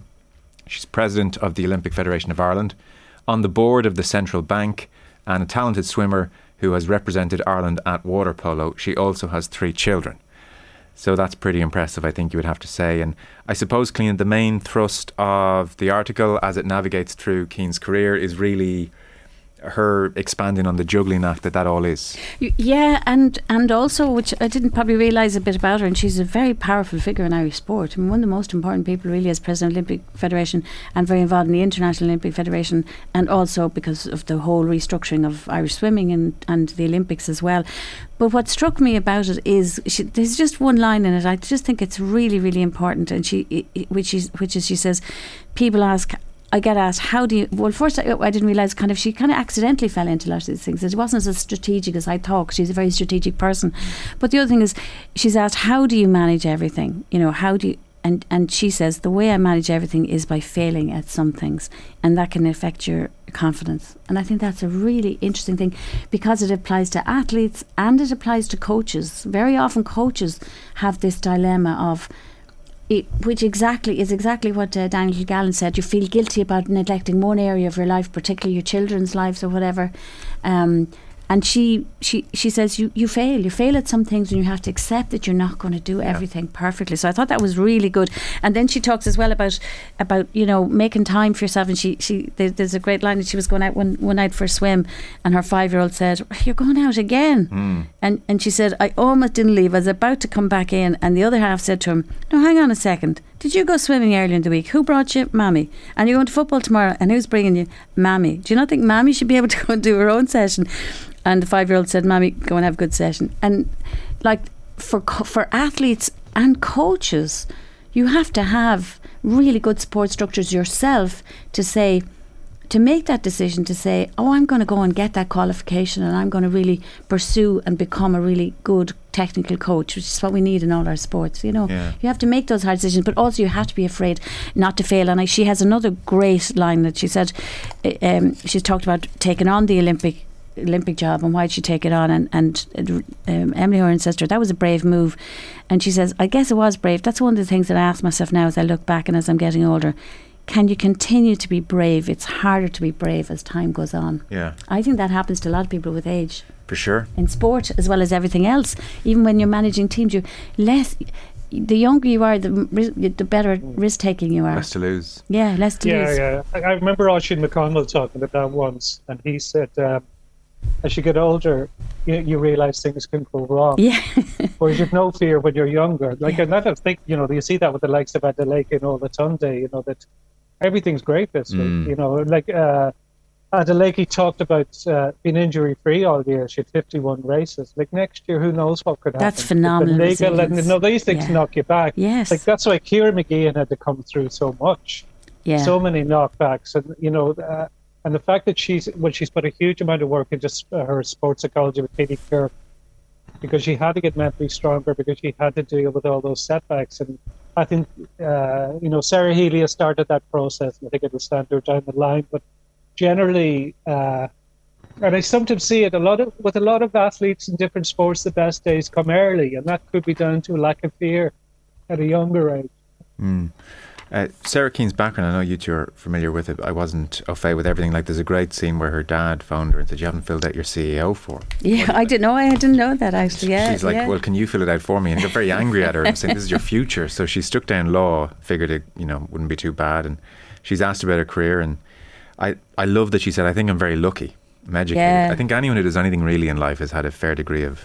She's president of the Olympic Federation of Ireland, on the board of the Central Bank, and a talented swimmer who has represented Ireland at water polo. She also has three children. So that's pretty impressive, I think you would have to say. And I suppose, Ciarán, the main thrust of the article as it navigates through Keane's career is really her expanding on the juggling act that that all is. Yeah, and and also, which I didn't probably realise a bit about her, and she's a very powerful figure in Irish sport. I mean, one of the most important people really as president of the Olympic Federation, and very involved in the International Olympic Federation, and also because of the whole restructuring of Irish swimming and, and the Olympics as well. But what struck me about it is she, there's just one line in it. I just think it's really, really important, and she, which is, which is she says, people ask, I get asked, how do you... Well, first, I, I didn't realise, kind of, she kind of accidentally fell into a lot of these things. It wasn't as strategic as I thought. She's a very strategic person. But the other thing is, she's asked, how do you manage everything? You know, how do you... And, and she says, the way I manage everything is by failing at some things, and that can affect your confidence. And I think that's a really interesting thing, because it applies to athletes and it applies to coaches. Very often coaches have this dilemma of... It, which exactly is exactly what uh, Daniel Gallen said. You feel guilty about neglecting one area of your life, particularly your children's lives or whatever, um, And she she, she says you, you fail. You fail at some things and you have to accept that you're not going to do everything yeah. perfectly. So I thought that was really good. And then she talks as well about, about you know, making time for yourself. And she, she there, there's a great line that she was going out one, one night for a swim and her five-year-old said, you're going out again. Mm. And, and she said, I almost didn't leave. I was about to come back in. And the other half said to him, no, hang on a second. Did you go swimming earlier in the week? Who brought you? Mammy. And you're going to football tomorrow and who's bringing you? Mammy. Do you not think Mammy should be able to go and do her own session? And the five-year-old said, Mammy, go and have a good session. And like for for athletes and coaches, you have to have really good support structures yourself to say, to make that decision to say, oh, I'm going to go and get that qualification and I'm going to really pursue and become a really good technical coach, which is what we need in all our sports. You know, yeah. you have to make those hard decisions, but also you have to be afraid not to fail. And I, she has another great line that she said, um, she's talked about taking on the Olympic Olympic job and why did she take it on, and, and um, Emily Horan's sister, that was a brave move. And she says, I guess it was brave. That's one of the things that I ask myself now as I look back and as I'm getting older. Can you continue to be brave? It's harder to be brave as time goes on. Yeah, I think that happens to a lot of people with age. For sure. In sport as well as everything else. Even when you're managing teams, you less. The younger you are, the the better risk taking you are. Less to lose. Yeah, less to yeah, lose. Yeah, yeah. I remember Oisin McConnell talking about once, and he said, um, as you get older, you, you realise things can go wrong. Yeah. Whereas you've no fear when you're younger. Like yeah. another thing, you know, you see that with the likes of Adeleke and Olatunde, you know that. Everything's great this week, mm. you know. Like uh, Adeleke talked about uh, being injury-free all year. She had fifty-one races. Like next year, who knows what could happen? That's phenomenal. The legal and, no, these things yeah. knock you back. Yes, like that's why Ciarán Mageean had to come through so much. Yeah, so many knockbacks, and you know, uh, and the fact that she's when well, she's put a huge amount of work into uh, her sports psychology with Katie Kerr, because she had to get mentally stronger because she had to deal with all those setbacks. And I think, uh, you know, Sarah Healy has started that process. And I think it will stand her down the line. But generally, uh, and I sometimes see it a lot of, with a lot of athletes in different sports, the best days come early. And that could be down to a lack of fear at a younger age. Mm. Uh, Sarah Keane's background, I know you two are familiar with it, I wasn't au fait with everything. Like there's a great scene where her dad phoned her and said, you haven't filled out your C E O form. Yeah, I didn't know I didn't know that actually. Yeah, she's like, yeah. well, can you fill it out for me? And got very angry at her and saying, this is your future. So she stuck down law, figured it, you know, wouldn't be too bad. And she's asked about her career, and I, I love that she said, I think I'm very lucky. I'm educated. Yeah. I think anyone who does anything really in life has had a fair degree of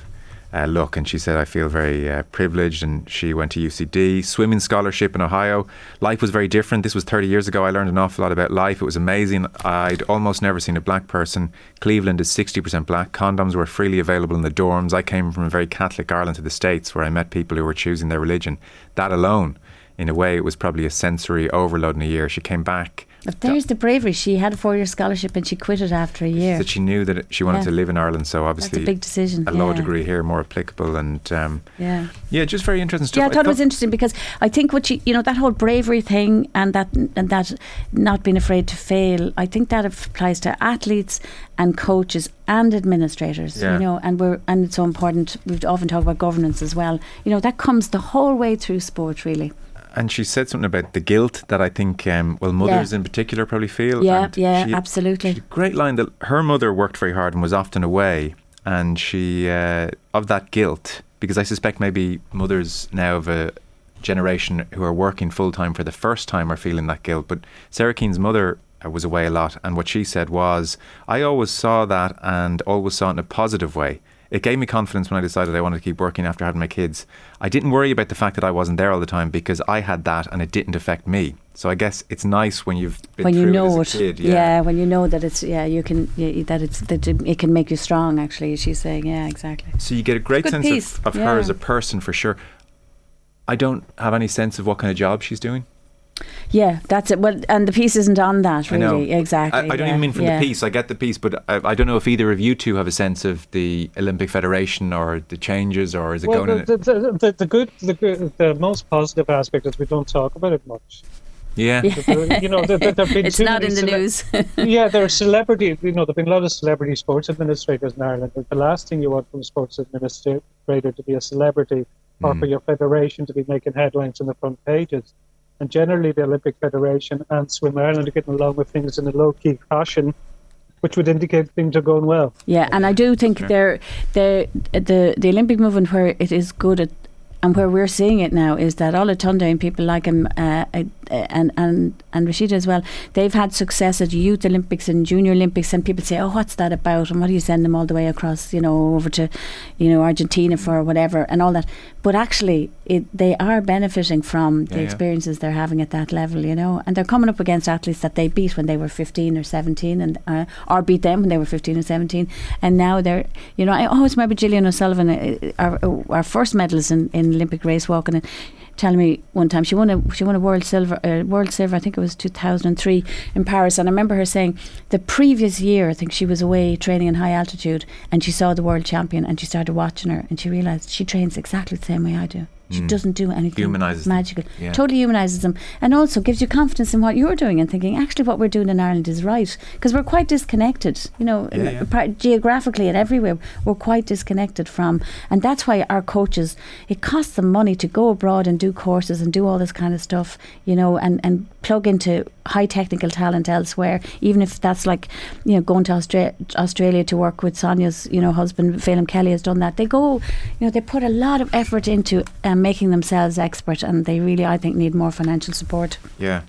Uh, look, and she said, I feel very uh, privileged. And she went to U C D, swimming scholarship in Ohio. Life was very different. This was thirty years ago. I learned an awful lot about life. It was amazing. I'd almost never seen a black person. Cleveland is sixty percent black. Condoms were freely available in the dorms. I came from a very Catholic Ireland to the States where I met people who were choosing their religion. That alone, in a way, it was probably a sensory overload in a year. She came back. But there's the bravery. She had a four-year scholarship and she quit it after a year. That she knew that she wanted yeah. to live in Ireland, so obviously that's a big decision. A yeah. law degree here more applicable, and um, yeah, yeah, just very interesting stuff. Yeah, I thought, I thought it was interesting because I think what she, you know, that whole bravery thing and that and that not being afraid to fail. I think that applies to athletes and coaches and administrators. Yeah. You know, and we're and it's so important. We've often talked about governance as well. You know, that comes the whole way through sport, really. And she said something about the guilt that I think, um, well, mothers yeah. in particular probably feel. Yeah, and yeah, she, absolutely. She had a great line that her mother worked very hard and was often away. And she, uh, of that guilt, because I suspect maybe mothers now of a generation who are working full time for the first time are feeling that guilt. But Sarah Keane's mother was away a lot. And what she said was, I always saw that and always saw it in a positive way. It gave me confidence when I decided I wanted to keep working after having my kids. I didn't worry about the fact that I wasn't there all the time because I had that and it didn't affect me. So I guess it's nice when you've been when through you know it as a kid. Yeah. yeah, when you know that it's yeah you can yeah, that it's that it can make you strong. Actually, she's saying yeah, exactly. So you get a great a sense piece. of, of yeah. her as a person for sure. I don't have any sense of what kind of job she's doing. Yeah, that's it. Well, and the piece isn't on that, really. Exactly. I, I don't yeah. even mean from yeah. the piece. I get the piece, but I, I don't know if either of you two have a sense of the Olympic Federation or the changes, or is it well, going? The, the, the, the, the good, the good, the most positive aspect is we don't talk about it much. Yeah, yeah. you know, there, there, there have been it's not in the cele- news. yeah, there are celebrity. You know, there've been a lot of celebrity sports administrators in Ireland. But the last thing you want from a sports administrator to be a celebrity, mm. or for your federation to be making headlines on the front pages. And generally the Olympic Federation and Swim Ireland are getting along with things in a low-key fashion. which would indicate things are going well. Yeah, and I do think they're, they're, the the Olympic movement, where it is good at, and where we're seeing it now, is that Olatunde and people like him uh, and and and Rashida as well, they've had success at Youth Olympics and Junior Olympics, and people say, oh, what's that about? And what do you send them all the way across, you know, over to, you know, Argentina for whatever and all that? But actually, it, they are benefiting from the yeah, experiences yeah. they're having at that level, you know, and they're coming up against athletes that they beat when they were fifteen or seventeen and uh, or beat them when they were fifteen or seventeen. And now they're, you know, I always remember Gillian O'Sullivan, uh, our, our first medalist in, in Olympic race walking, and telling me one time she won a she won a world silver uh, world silver I think it was two thousand three in Paris, and I remember her saying the previous year I think she was away training in high altitude and she saw the world champion and she started watching her and she realised she trains exactly the same way I do. She mm. doesn't do anything humanises magical. Yeah. Totally humanises them, and also gives you confidence in what you're doing and thinking actually what we're doing in Ireland is right, because we're quite disconnected, you know, yeah, yeah. geographically and everywhere we're quite disconnected from, and that's why our coaches, it costs them money to go abroad and do courses and do all this kind of stuff, you know, and, and plug into high technical talent elsewhere, even if that's like, you know, going to Austra- Australia to work with Sonia's, you know, husband Phelim Kelly has done that. They go, you know, they put a lot of effort into um, making themselves expert, and they really, I think, need more financial support. Yeah.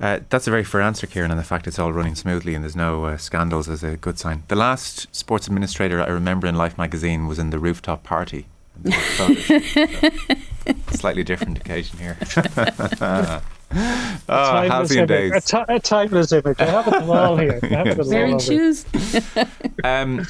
Uh, that's a very fair answer, Kieran, and the fact it's all running smoothly and there's no uh, scandals is a good sign. The last sports administrator I remember in Life magazine was in the rooftop party. Slightly different occasion here. Oh, halcyon days. A, t- a timeless image. I have it all here. Very choose. um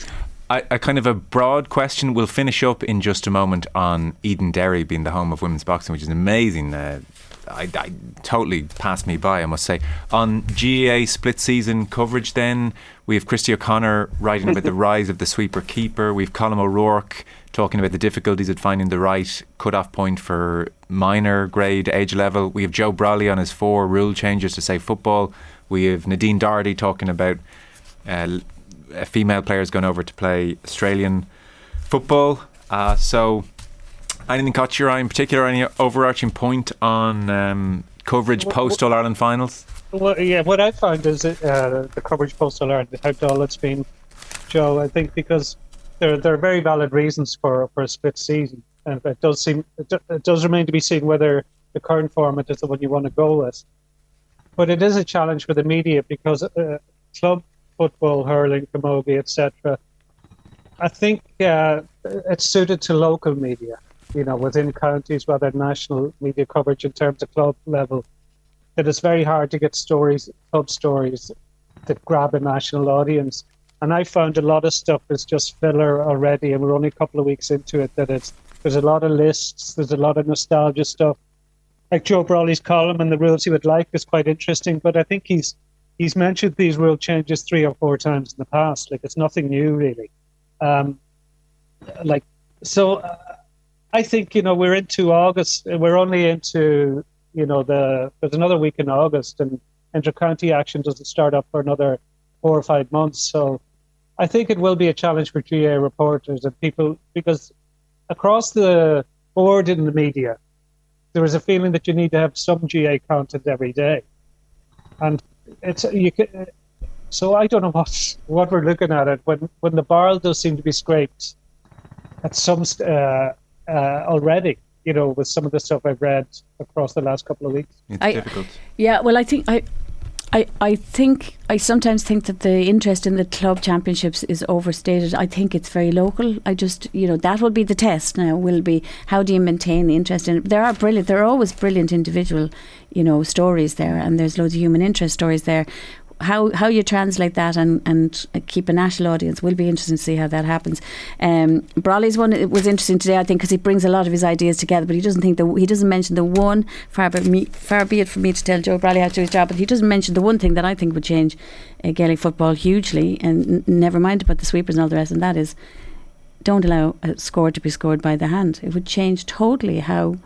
I, a kind of a broad question. We'll finish up in just a moment on Eden Derry being the home of women's boxing, which is amazing. Uh, I, I totally passed me by, I must say. On G A A split season coverage then, we have Christy O'Connor writing about the rise of the sweeper-keeper. We have Colm O'Rourke talking about the difficulties at finding the right cut-off point for minor grade age level. We have Joe Brawley on his four rule changes to save football. We have Nadine Doherty talking about... Uh, female players going over to play Australian football. Uh, so anything caught your eye in particular? Any overarching point on um, coverage well, post All-Ireland finals? Well, yeah, what I found is that, uh, the coverage post All-Ireland, how dull it's been, Joe, I think, because there, there are very valid reasons for, for a split season, and it does seem it does remain to be seen whether the current format is the one you want to go with. But it is a challenge for the media because uh, club football, hurling, camogie, et cetera. I think uh, it's suited to local media, you know, within counties, rather than national media coverage in terms of club level. It is very hard to get stories, club stories, that grab a national audience. And I found a lot of stuff is just filler already, and we're only a couple of weeks into it, that it's there's a lot of lists, there's a lot of nostalgia stuff. Like Joe Brawley's column and the rules he would like is quite interesting, but I think he's He's mentioned these rule changes three or four times in the past. Like, it's nothing new, really. Um, like, so uh, I think, you know, we're into August. We're only into, you know, the there's another week in August, and inter-county action doesn't start up for another four or five months. So I think it will be a challenge for G A A reporters and people, because across the board in the media, there is a feeling that you need to have some G A A content every day. And It's you can, so I don't know what what we're looking at it when when the barrel does seem to be scraped at some uh, uh, already, you know, with some of the stuff I've read across the last couple of weeks. It's I, difficult. Yeah, well, I think I, I I think I sometimes think that the interest in the club championships is overstated. I think it's very local. I just you know that will be the test now. Will be how do you maintain the interest in it? There are brilliant. There are always brilliant individual. you know, stories there, and there's loads of human interest stories there. How how you translate that and, and keep a national audience will be interesting to see how that happens. Um, Brawley's one it was interesting today, I think, because he brings a lot of his ideas together, but he doesn't think the, he doesn't mention the one, far be, me, far be it for me to tell Joe Brawley how to do his job, but he doesn't mention the one thing that I think would change uh, Gaelic football hugely, and n- never mind about the sweepers and all the rest, and that is don't allow a score to be scored by the hand. It would change totally how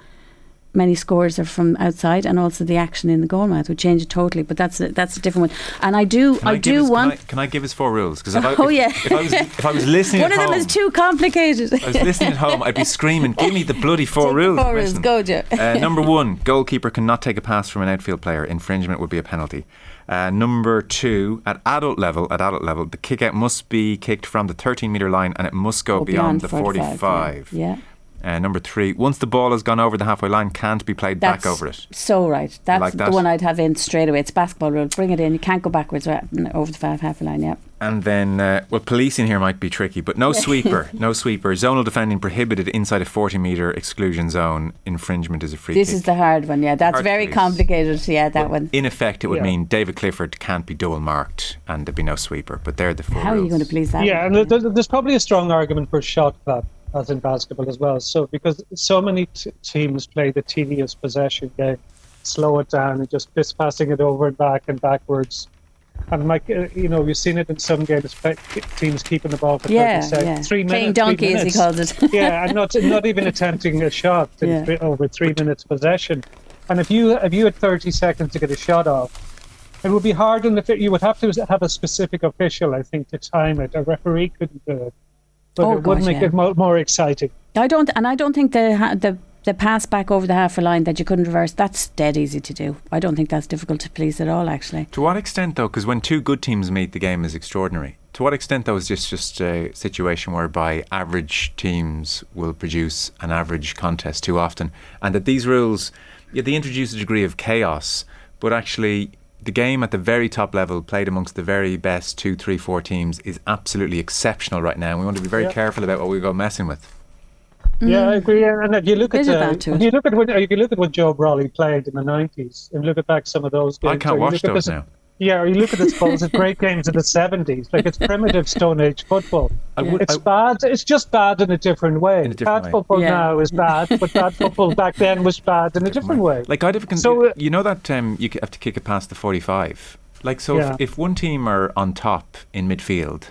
many scores are from outside, and also the action in the goalmouth would change it totally. But that's a, that's a different one. And I do can I, I do us, want. Can I, can I give us four rules? Because if, oh, yeah. if, if, if I was listening, one at home, of them is too complicated. If I was listening at home, I'd be screaming, "Give me the bloody four rules!" Four rules, go, Joe. uh, Number one, goalkeeper cannot take a pass from an outfield player. Infringement would be a penalty. Uh, number two, at adult level, at adult level, the kick out must be kicked from the thirteen metre line, and it must go oh, beyond, beyond the forty-five. forty-five. Yeah. Uh, number three, once the ball has gone over the halfway line, can't be played That's back over it. So right. That's like that? The one I'd have in straight away. It's basketball rule. Bring it in. You can't go backwards or over the five halfway line. Yep. And then, uh, well, policing here might be tricky, but no sweeper, no sweeper. Zonal defending prohibited inside a forty metre exclusion zone. Infringement is a free this kick. This is the hard one, yeah. That's hard very complicated, yeah, that but one. In effect, it would yeah. mean David Clifford can't be double marked and there'd be no sweeper, but they're the four How rules. Are you going to police that? Yeah, one? And yeah. there's probably a strong argument for shot clap, as in basketball as well. So because so many t- teams play the tedious possession game, slow it down and just fist passing it over and back and backwards. And like uh, you know, we've seen it in some games, teams keeping the ball for yeah, thirty seconds, yeah. three playing minutes, donkey, three as he calls it. yeah, and not not even attempting a shot in yeah. three, over three minutes possession. And if you if you had thirty seconds to get a shot off, it would be hard. And if you would have to have a specific official, I think, to time it. A referee couldn't do it. But oh, it would make yeah. it more, more exciting. I don't, and I don't think the the the pass back over the halfway line that you couldn't reverse, that's dead easy to do. I don't think that's difficult to police at all, actually. To what extent, though, because when two good teams meet, the game is extraordinary. To what extent, though, is this just a situation whereby average teams will produce an average contest too often, and that these rules, yeah, they introduce a degree of chaos, but actually the game at the very top level, played amongst the very best two, three, four teams, is absolutely exceptional right now. We want to be very yeah. careful about what we go messing with. Mm. Yeah, I agree. And if you look at uh, if you look at when if you look at what Joe Brawley played in the nineties, and look at back some of those games. I can't watch those this, now. Yeah, or you look at the balls at great games in the seventies, like it's primitive Stone Age football. I would, it's I, bad. It's just bad in a different way. A different bad way. Football yeah. now is bad, but bad football back then was bad in a different way. Like I'd have con- so, uh, you know that um, you have to kick it past the forty-five. Like so, yeah. if, if one team are on top in midfield,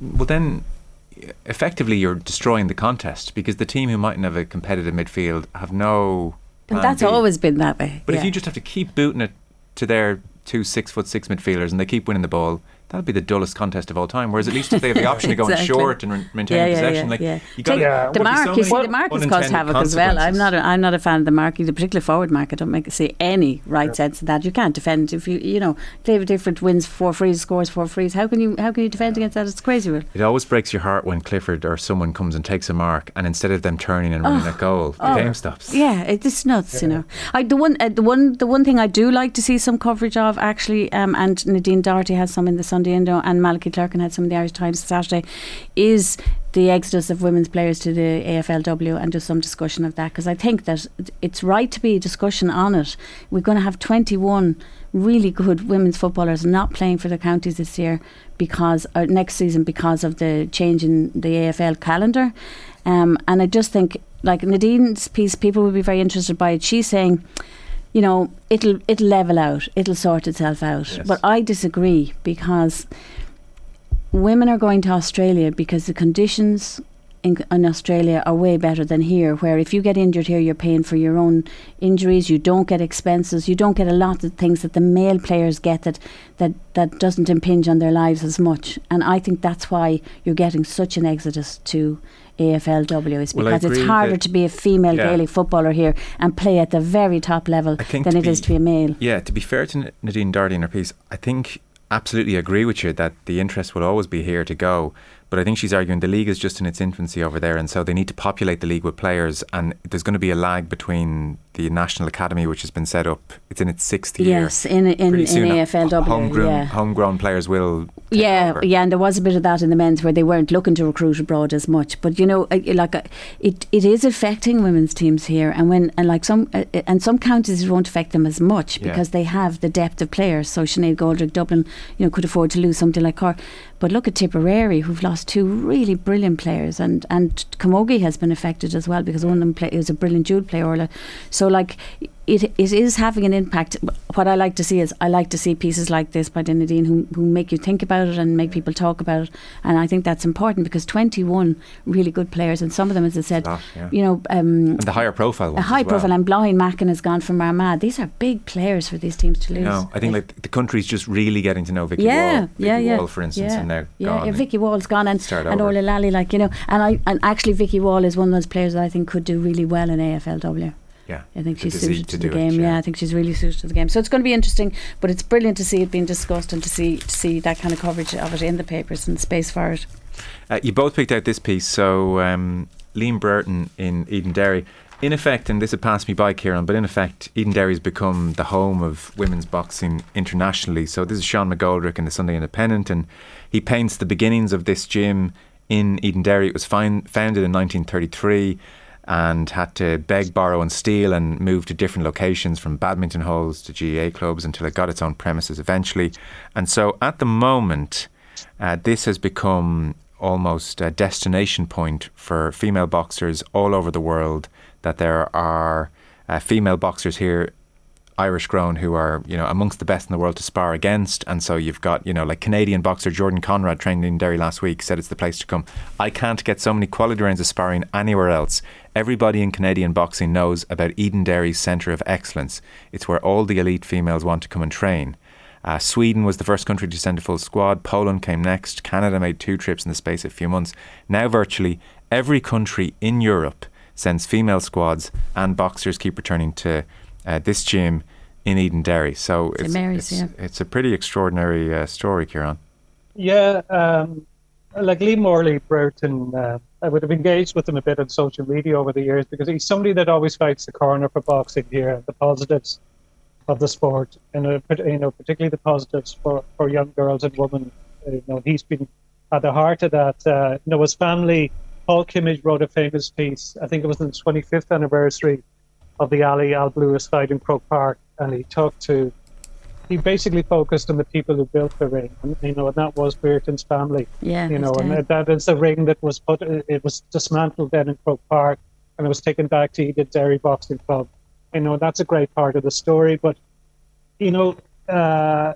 well then, effectively you're destroying the contest because the team who mightn't have a competitive midfield have no. But that's B. always been that way. But yeah. if you just have to keep booting it to their two six foot six midfielders and they keep winning the ball, that'll be the dullest contest of all time. Whereas at least if they have the option exactly. of going short and re- maintaining yeah, yeah, possession, yeah, like yeah. you got yeah. the mark. So you see, the mark has caused havoc as well. I'm not. A, I'm not a fan of the mark, the particular forward mark. I don't make see any right yeah. sense of that. You can't defend if you you know David Clifford wins four frees, scores four frees. How can you how can you defend yeah. against that? It's crazy. Rule. It always breaks your heart when Clifford or someone comes and takes a mark, and instead of them turning and running oh. at goal, the oh. game stops. Yeah, it's nuts. Yeah. You know, I, the one uh, the one the one thing I do like to see some coverage of actually, um, and Nadine Doherty has some in the Sunday Indo, and Malachy Clerken had some in the Irish Times Saturday, is the exodus of women's players to the A F L W, and just some discussion of that, because I think that it's right to be a discussion on it. We're going to have twenty-one really good women's footballers not playing for the counties this year because or next season because of the change in the A F L calendar, um, and I just think like Nadine's piece, people will be very interested by it. She's saying, you know, it'll it'll level out, it'll sort itself out. Yes. But I disagree, because women are going to Australia because the conditions in, in Australia are way better than here, where if you get injured here, you're paying for your own injuries, you don't get expenses, you don't get a lot of things that the male players get that, that, that doesn't impinge on their lives as much. And I think that's why you're getting such an exodus to A F L W. It's because well, it's harder to be a female yeah. Gaelic footballer here and play at the very top level than it be, is to be a male. Yeah, to be fair to Nadine Doherty in her piece, I think absolutely agree with you that the interest will always be here to go, but I think she's arguing the league is just in its infancy over there, and so they need to populate the league with players, and there's going to be a lag between the National Academy, which has been set up, it's in its sixth year. Yes, in in, in A F L W. Homegrown, yeah. homegrown players will take yeah, over. Yeah, and there was a bit of that in the men's where they weren't looking to recruit abroad as much. But you know, like it, it is affecting women's teams here, and when and like some and some counties it won't affect them as much because yeah. they have the depth of players. So Sinead Goldrick, Dublin, you know, could afford to lose something like Cork. But look at Tipperary, who've lost two really brilliant players, and, and Camogie has been affected as well because one of them play, is a brilliant Jude player. So like it it is having an impact. What I like to see is, I like to see pieces like this by Dinadine who, who make you think about it and make people talk about it. And I think that's important, because twenty-one really good players, and some of them, as I said, lot, yeah. you know, um, and the higher profile ones, a high profile, well. And Blahin Macken has gone from Armagh. These are big players for these teams to lose. No, I think like the country's just really getting to know Vicky yeah, Wall, Vicky yeah, yeah. Wall, for instance, yeah, and they're yeah, gone. Yeah, Vicky Wall's gone, and and Orla Lally, like you know, and I and actually Vicky Wall is one of those players that I think could do really well in A F L W. Yeah, I think she's suited to, to the game. It, yeah. yeah, I think she's really suited to the game. So it's going to be interesting, but it's brilliant to see it being discussed and to see to see that kind of coverage of it in the papers and space for it. Uh, you both picked out this piece. So um, Liam Burton in Eden Derry. In effect, and this had passed me by, Kieran, but in effect, Eden Derry has become the home of women's boxing internationally. So this is Sean McGoldrick in the Sunday Independent, and he paints the beginnings of this gym in Eden Derry. It was fin- founded in nineteen thirty-three. And had to beg, borrow and steal and move to different locations, from badminton halls to G A A clubs, until it got its own premises eventually. And so at the moment, uh, this has become almost a destination point for female boxers all over the world, that there are uh, female boxers here, Irish grown, who are, you know, amongst the best in the world to spar against. And so you've got, you know, like Canadian boxer Jordan Conrad, trained in Derry last week, said it's the place to come. I can't get so many quality rounds of sparring anywhere else. Everybody in Canadian boxing knows about Eden Derry's centre of excellence. It's where all the elite females want to come and train. Uh, Sweden was the first country to send a full squad. Poland came next. Canada made two trips in the space of a few months. Now virtually every country in Europe sends female squads, and boxers keep returning to Uh, this gym in Eden Derry. So it's, Mary's, it's, yeah. it's a pretty extraordinary uh, story, Ciarán. Yeah, um, like Lee Morley Burton, uh, I would have engaged with him a bit on social media over the years, because he's somebody that always fights the corner for boxing here, the positives of the sport, and uh, you know, particularly the positives for, for young girls and women. You know, he's been at the heart of that. Uh, you know, his family, Paul Kimmage, wrote a famous piece, I think it was the twenty-fifth anniversary of the Ali Al-Bluis fight in Croke Park, and he talked to, he basically focused on the people who built the ring, and, you know, and that was Burton's family. Yeah, you know, and that, that is the ring that was put, it was dismantled then in Croke Park, and it was taken back to Eden Derry Boxing Club. You know, that's a great part of the story, but, you know, uh,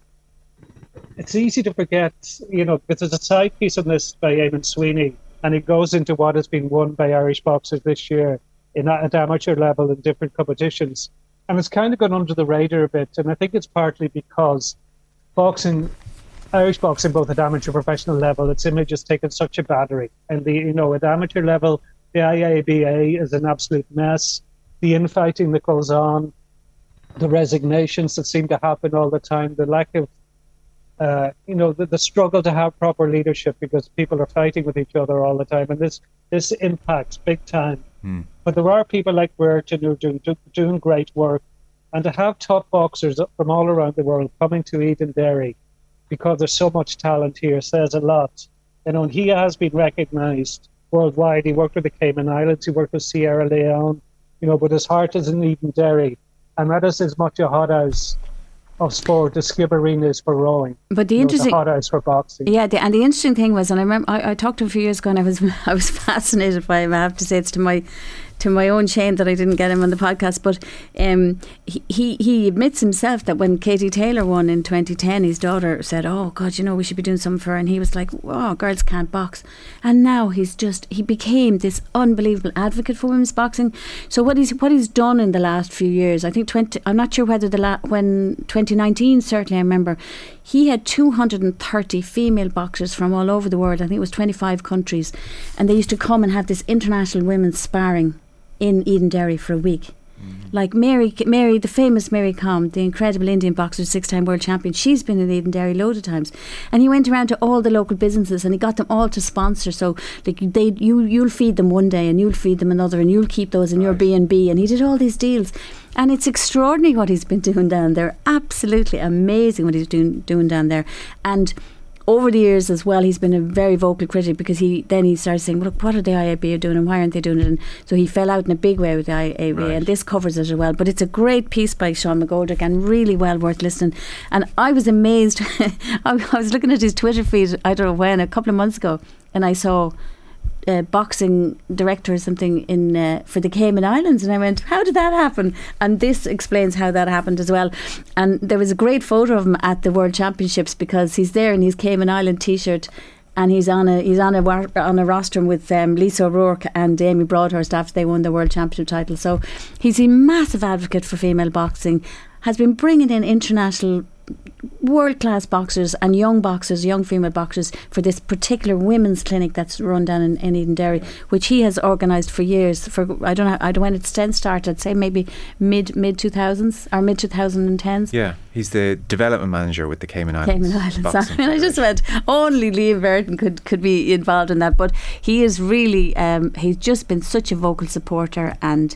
it's easy to forget, you know, because there's a side piece on this by Eamon Sweeney, and it goes into what has been won by Irish boxers this year in at amateur level in different competitions, and it's kind of gone under the radar a bit. And I think it's partly because boxing, Irish boxing, both at amateur and professional level, its image has taken such a battery. And the you know at amateur level, the I A B A is an absolute mess. The infighting that goes on, the resignations that seem to happen all the time, the lack of Uh, you know, the, the struggle to have proper leadership, because people are fighting with each other all the time, and this this impacts big time. Mm. But there are people like Burton who are doing, do, doing great work, and to have top boxers from all around the world coming to Eden Derry, because there's so much talent here, says a lot. You know, and he has been recognised worldwide. He worked with the Cayman Islands, he worked with Sierra Leone, you know, but his heart is in Eden Derry, and that is as much a hothouse of sport, the skip arenas for rowing, but the you interesting, know, the hot house for boxing. Yeah, the, and the interesting thing was, and I remember I, I talked to him a few years ago, and I was I was fascinated by him. I have to say, it's to my to my own shame that I didn't get him on the podcast. But um, he, he he admits himself that when Katie Taylor won in twenty ten, his daughter said, "Oh God, you know, we should be doing something for her," and he was like, "Oh, girls can't box," and now he's just he became this unbelievable advocate for women's boxing. So what he's what he's done in the last few years, I think twenty. I'm not sure whether the la- when twenty. twenty nineteen, certainly I remember he had two hundred thirty female boxers from all over the world. I think it was twenty-five countries, and they used to come and have this international women's sparring in Eden Derry for a week. Mm-hmm. Like Mary, Mary, the famous Mary Com, the incredible Indian boxer, six-time world champion, she's been in Eden Derry loads of times, and he went around to all the local businesses and he got them all to sponsor. So like they, you, you'll feed them one day and you'll feed them another and you'll keep those in right. your B and B, and he did all these deals. And it's extraordinary what he's been doing down there. Absolutely amazing what he's doing doing down there. And over the years as well, he's been a very vocal critic, because he then he started saying, "Look, what are the I A B A doing, and why aren't they doing it?" And so he fell out in a big way with the I A B A, right. and this covers it as well. But it's a great piece by Sean McGoldrick, and really well worth listening. And I was amazed. I was looking at his Twitter feed, I don't know when, a couple of months ago, and I saw uh, boxing director or something in uh, for the Cayman Islands, and I went, how did that happen? And this explains how that happened as well. And there was a great photo of him at the World Championships, because he's there in his Cayman Island t-shirt, and he's on a he's on a on a rostrum with um, Lisa O'Rourke and Amy Broadhurst after they won the World Championship title. So he's a massive advocate for female boxing, has been bringing in international world-class boxers and young boxers, young female boxers, for this particular women's clinic that's run down in, in Edenderry, which he has organised for years. For I don't know, I don't know when its then started. I'd say maybe mid mid two thousands or mid two thousand and tens. Yeah, he's the development manager with the Cayman Islands. Cayman Islands. I mean, I just went, only Liam Burton could could be involved in that, but he is really um, he's just been such a vocal supporter, and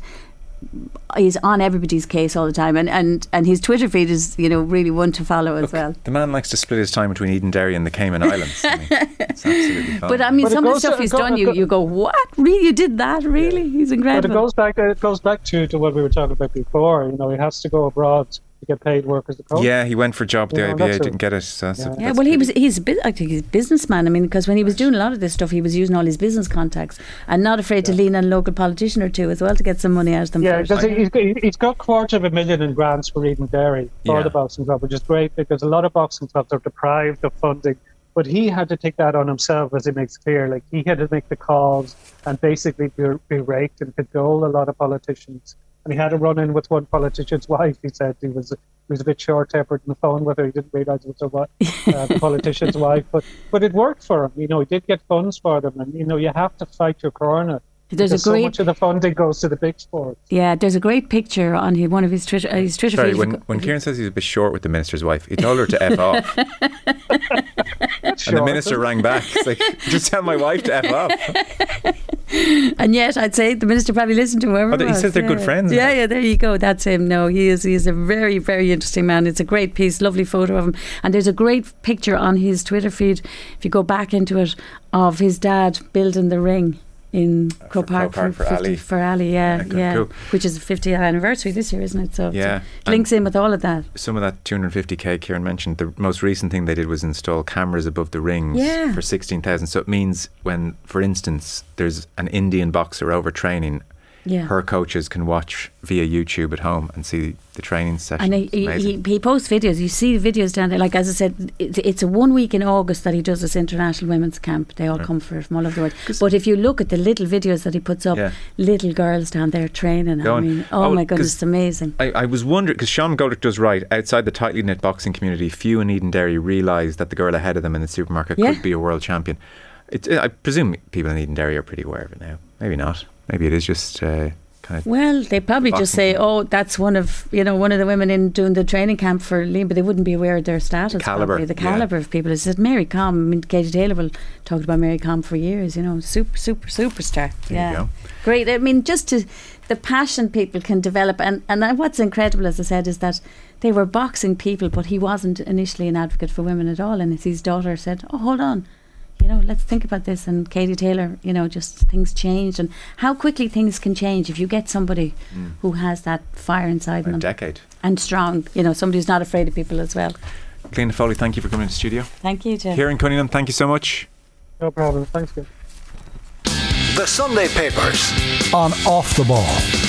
he's on everybody's case all the time, and, and, and his Twitter feed is, you know, really one to follow. Look, as well, the man likes to split his time between Edenderry and the Cayman Islands. I mean, it's absolutely fun. But I mean, but some of the stuff to, he's go, done, you, go, you go, what? Really, you did that? Really? Yeah. He's incredible. But it goes back, it goes back to, to what we were talking about before. You know, he has to go abroad to get paid work as a coach. Yeah, he went for a job at the yeah, I B A, didn't get it. So yeah, a, yeah well, he was, he's, I think he's a businessman. I mean, because when he was doing a lot of this stuff, he was using all his business contacts, and not afraid to yeah. lean on a local politician or two as well to get some money out of them. Yeah, because he's, he's got quarter of a million in grants for Edenderry for yeah. the boxing club, which is great, because a lot of boxing clubs are deprived of funding. But he had to take that on himself, as he makes clear. Like, he had to make the calls and basically berate and cajole a lot of politicians. And he had a run in with one politician's wife. He said he was he was a bit short tempered on the phone with her. He didn't realise it was a uh, politician's wife, but but it worked for him. You know, he did get funds for them, and you know, you have to fight your corner. There's a great, so much of the funding goes to the big sports. Yeah, there's a great picture on his, one of his Twitter. Uh, his Twitter Sorry, when, when Kieran says he's a bit short with the minister's wife, he told her to f off, and short, the minister rang back. It's like, just tell my wife to f off. And yet, I'd say the minister probably listened to whoever. Oh, he was. Says they're yeah. good friends. Yeah, yeah, there you go. That's him. No, he is. He is a very, very interesting man. It's a great piece, lovely photo of him, and there's a great picture on his Twitter feed. If you go back into it, of his dad building the ring in uh, Croke Park, Park for, for, Ali. for Ali, yeah, yeah, yeah. Cool. Which is the fiftieth anniversary this year, isn't it? So yeah, it links in with all of that. Some of that two hundred fifty k Kieran mentioned, the most recent thing they did was install cameras above the rings yeah. for sixteen thousand. So it means when, for instance, there's an Indian boxer over training, yeah. her coaches can watch via YouTube at home and see the training session. And he, he, he posts videos. You see the videos down there. Like, as I said, it, it's a one week in August that he does this international women's camp. They all right. come for, from all over the world. But if you look at the little videos that he puts up, yeah. little girls down there training. Going, I mean, oh, oh my goodness, it's amazing. I, I was wondering, because Sean Goldrick does right, outside the tightly knit boxing community, few in Edenderry realise that the girl ahead of them in the supermarket yeah. could be a world champion. It, I presume people in Edenderry are pretty aware of it now. Maybe not. Maybe it is just uh, kind of. Well, they probably just say, "Oh, that's one of you know one of the women in doing the training camp for Liam," but they wouldn't be aware of their status. The caliber, probably. the caliber yeah. of people. It's Mary Com. I mean, Katie Taylor will talked about Mary Com for years. You know, super, super, superstar. There yeah, you go. Great. I mean, just to the passion people can develop, and and what's incredible, as I said, is that they were boxing people, but he wasn't initially an advocate for women at all. And his daughter said, "Oh, hold on. You know, let's think about this." And Katie Taylor, you know, just things changed, and how quickly things can change if you get somebody mm. who has that fire inside them. A decade. And strong, you know, somebody who's not afraid of people as well. Cliona Foley, thank you for coming to the studio. Thank you, Jim. Kieran Cunningham, thank you so much. No problem. Thanks, Jim. The Sunday Papers on Off the Ball.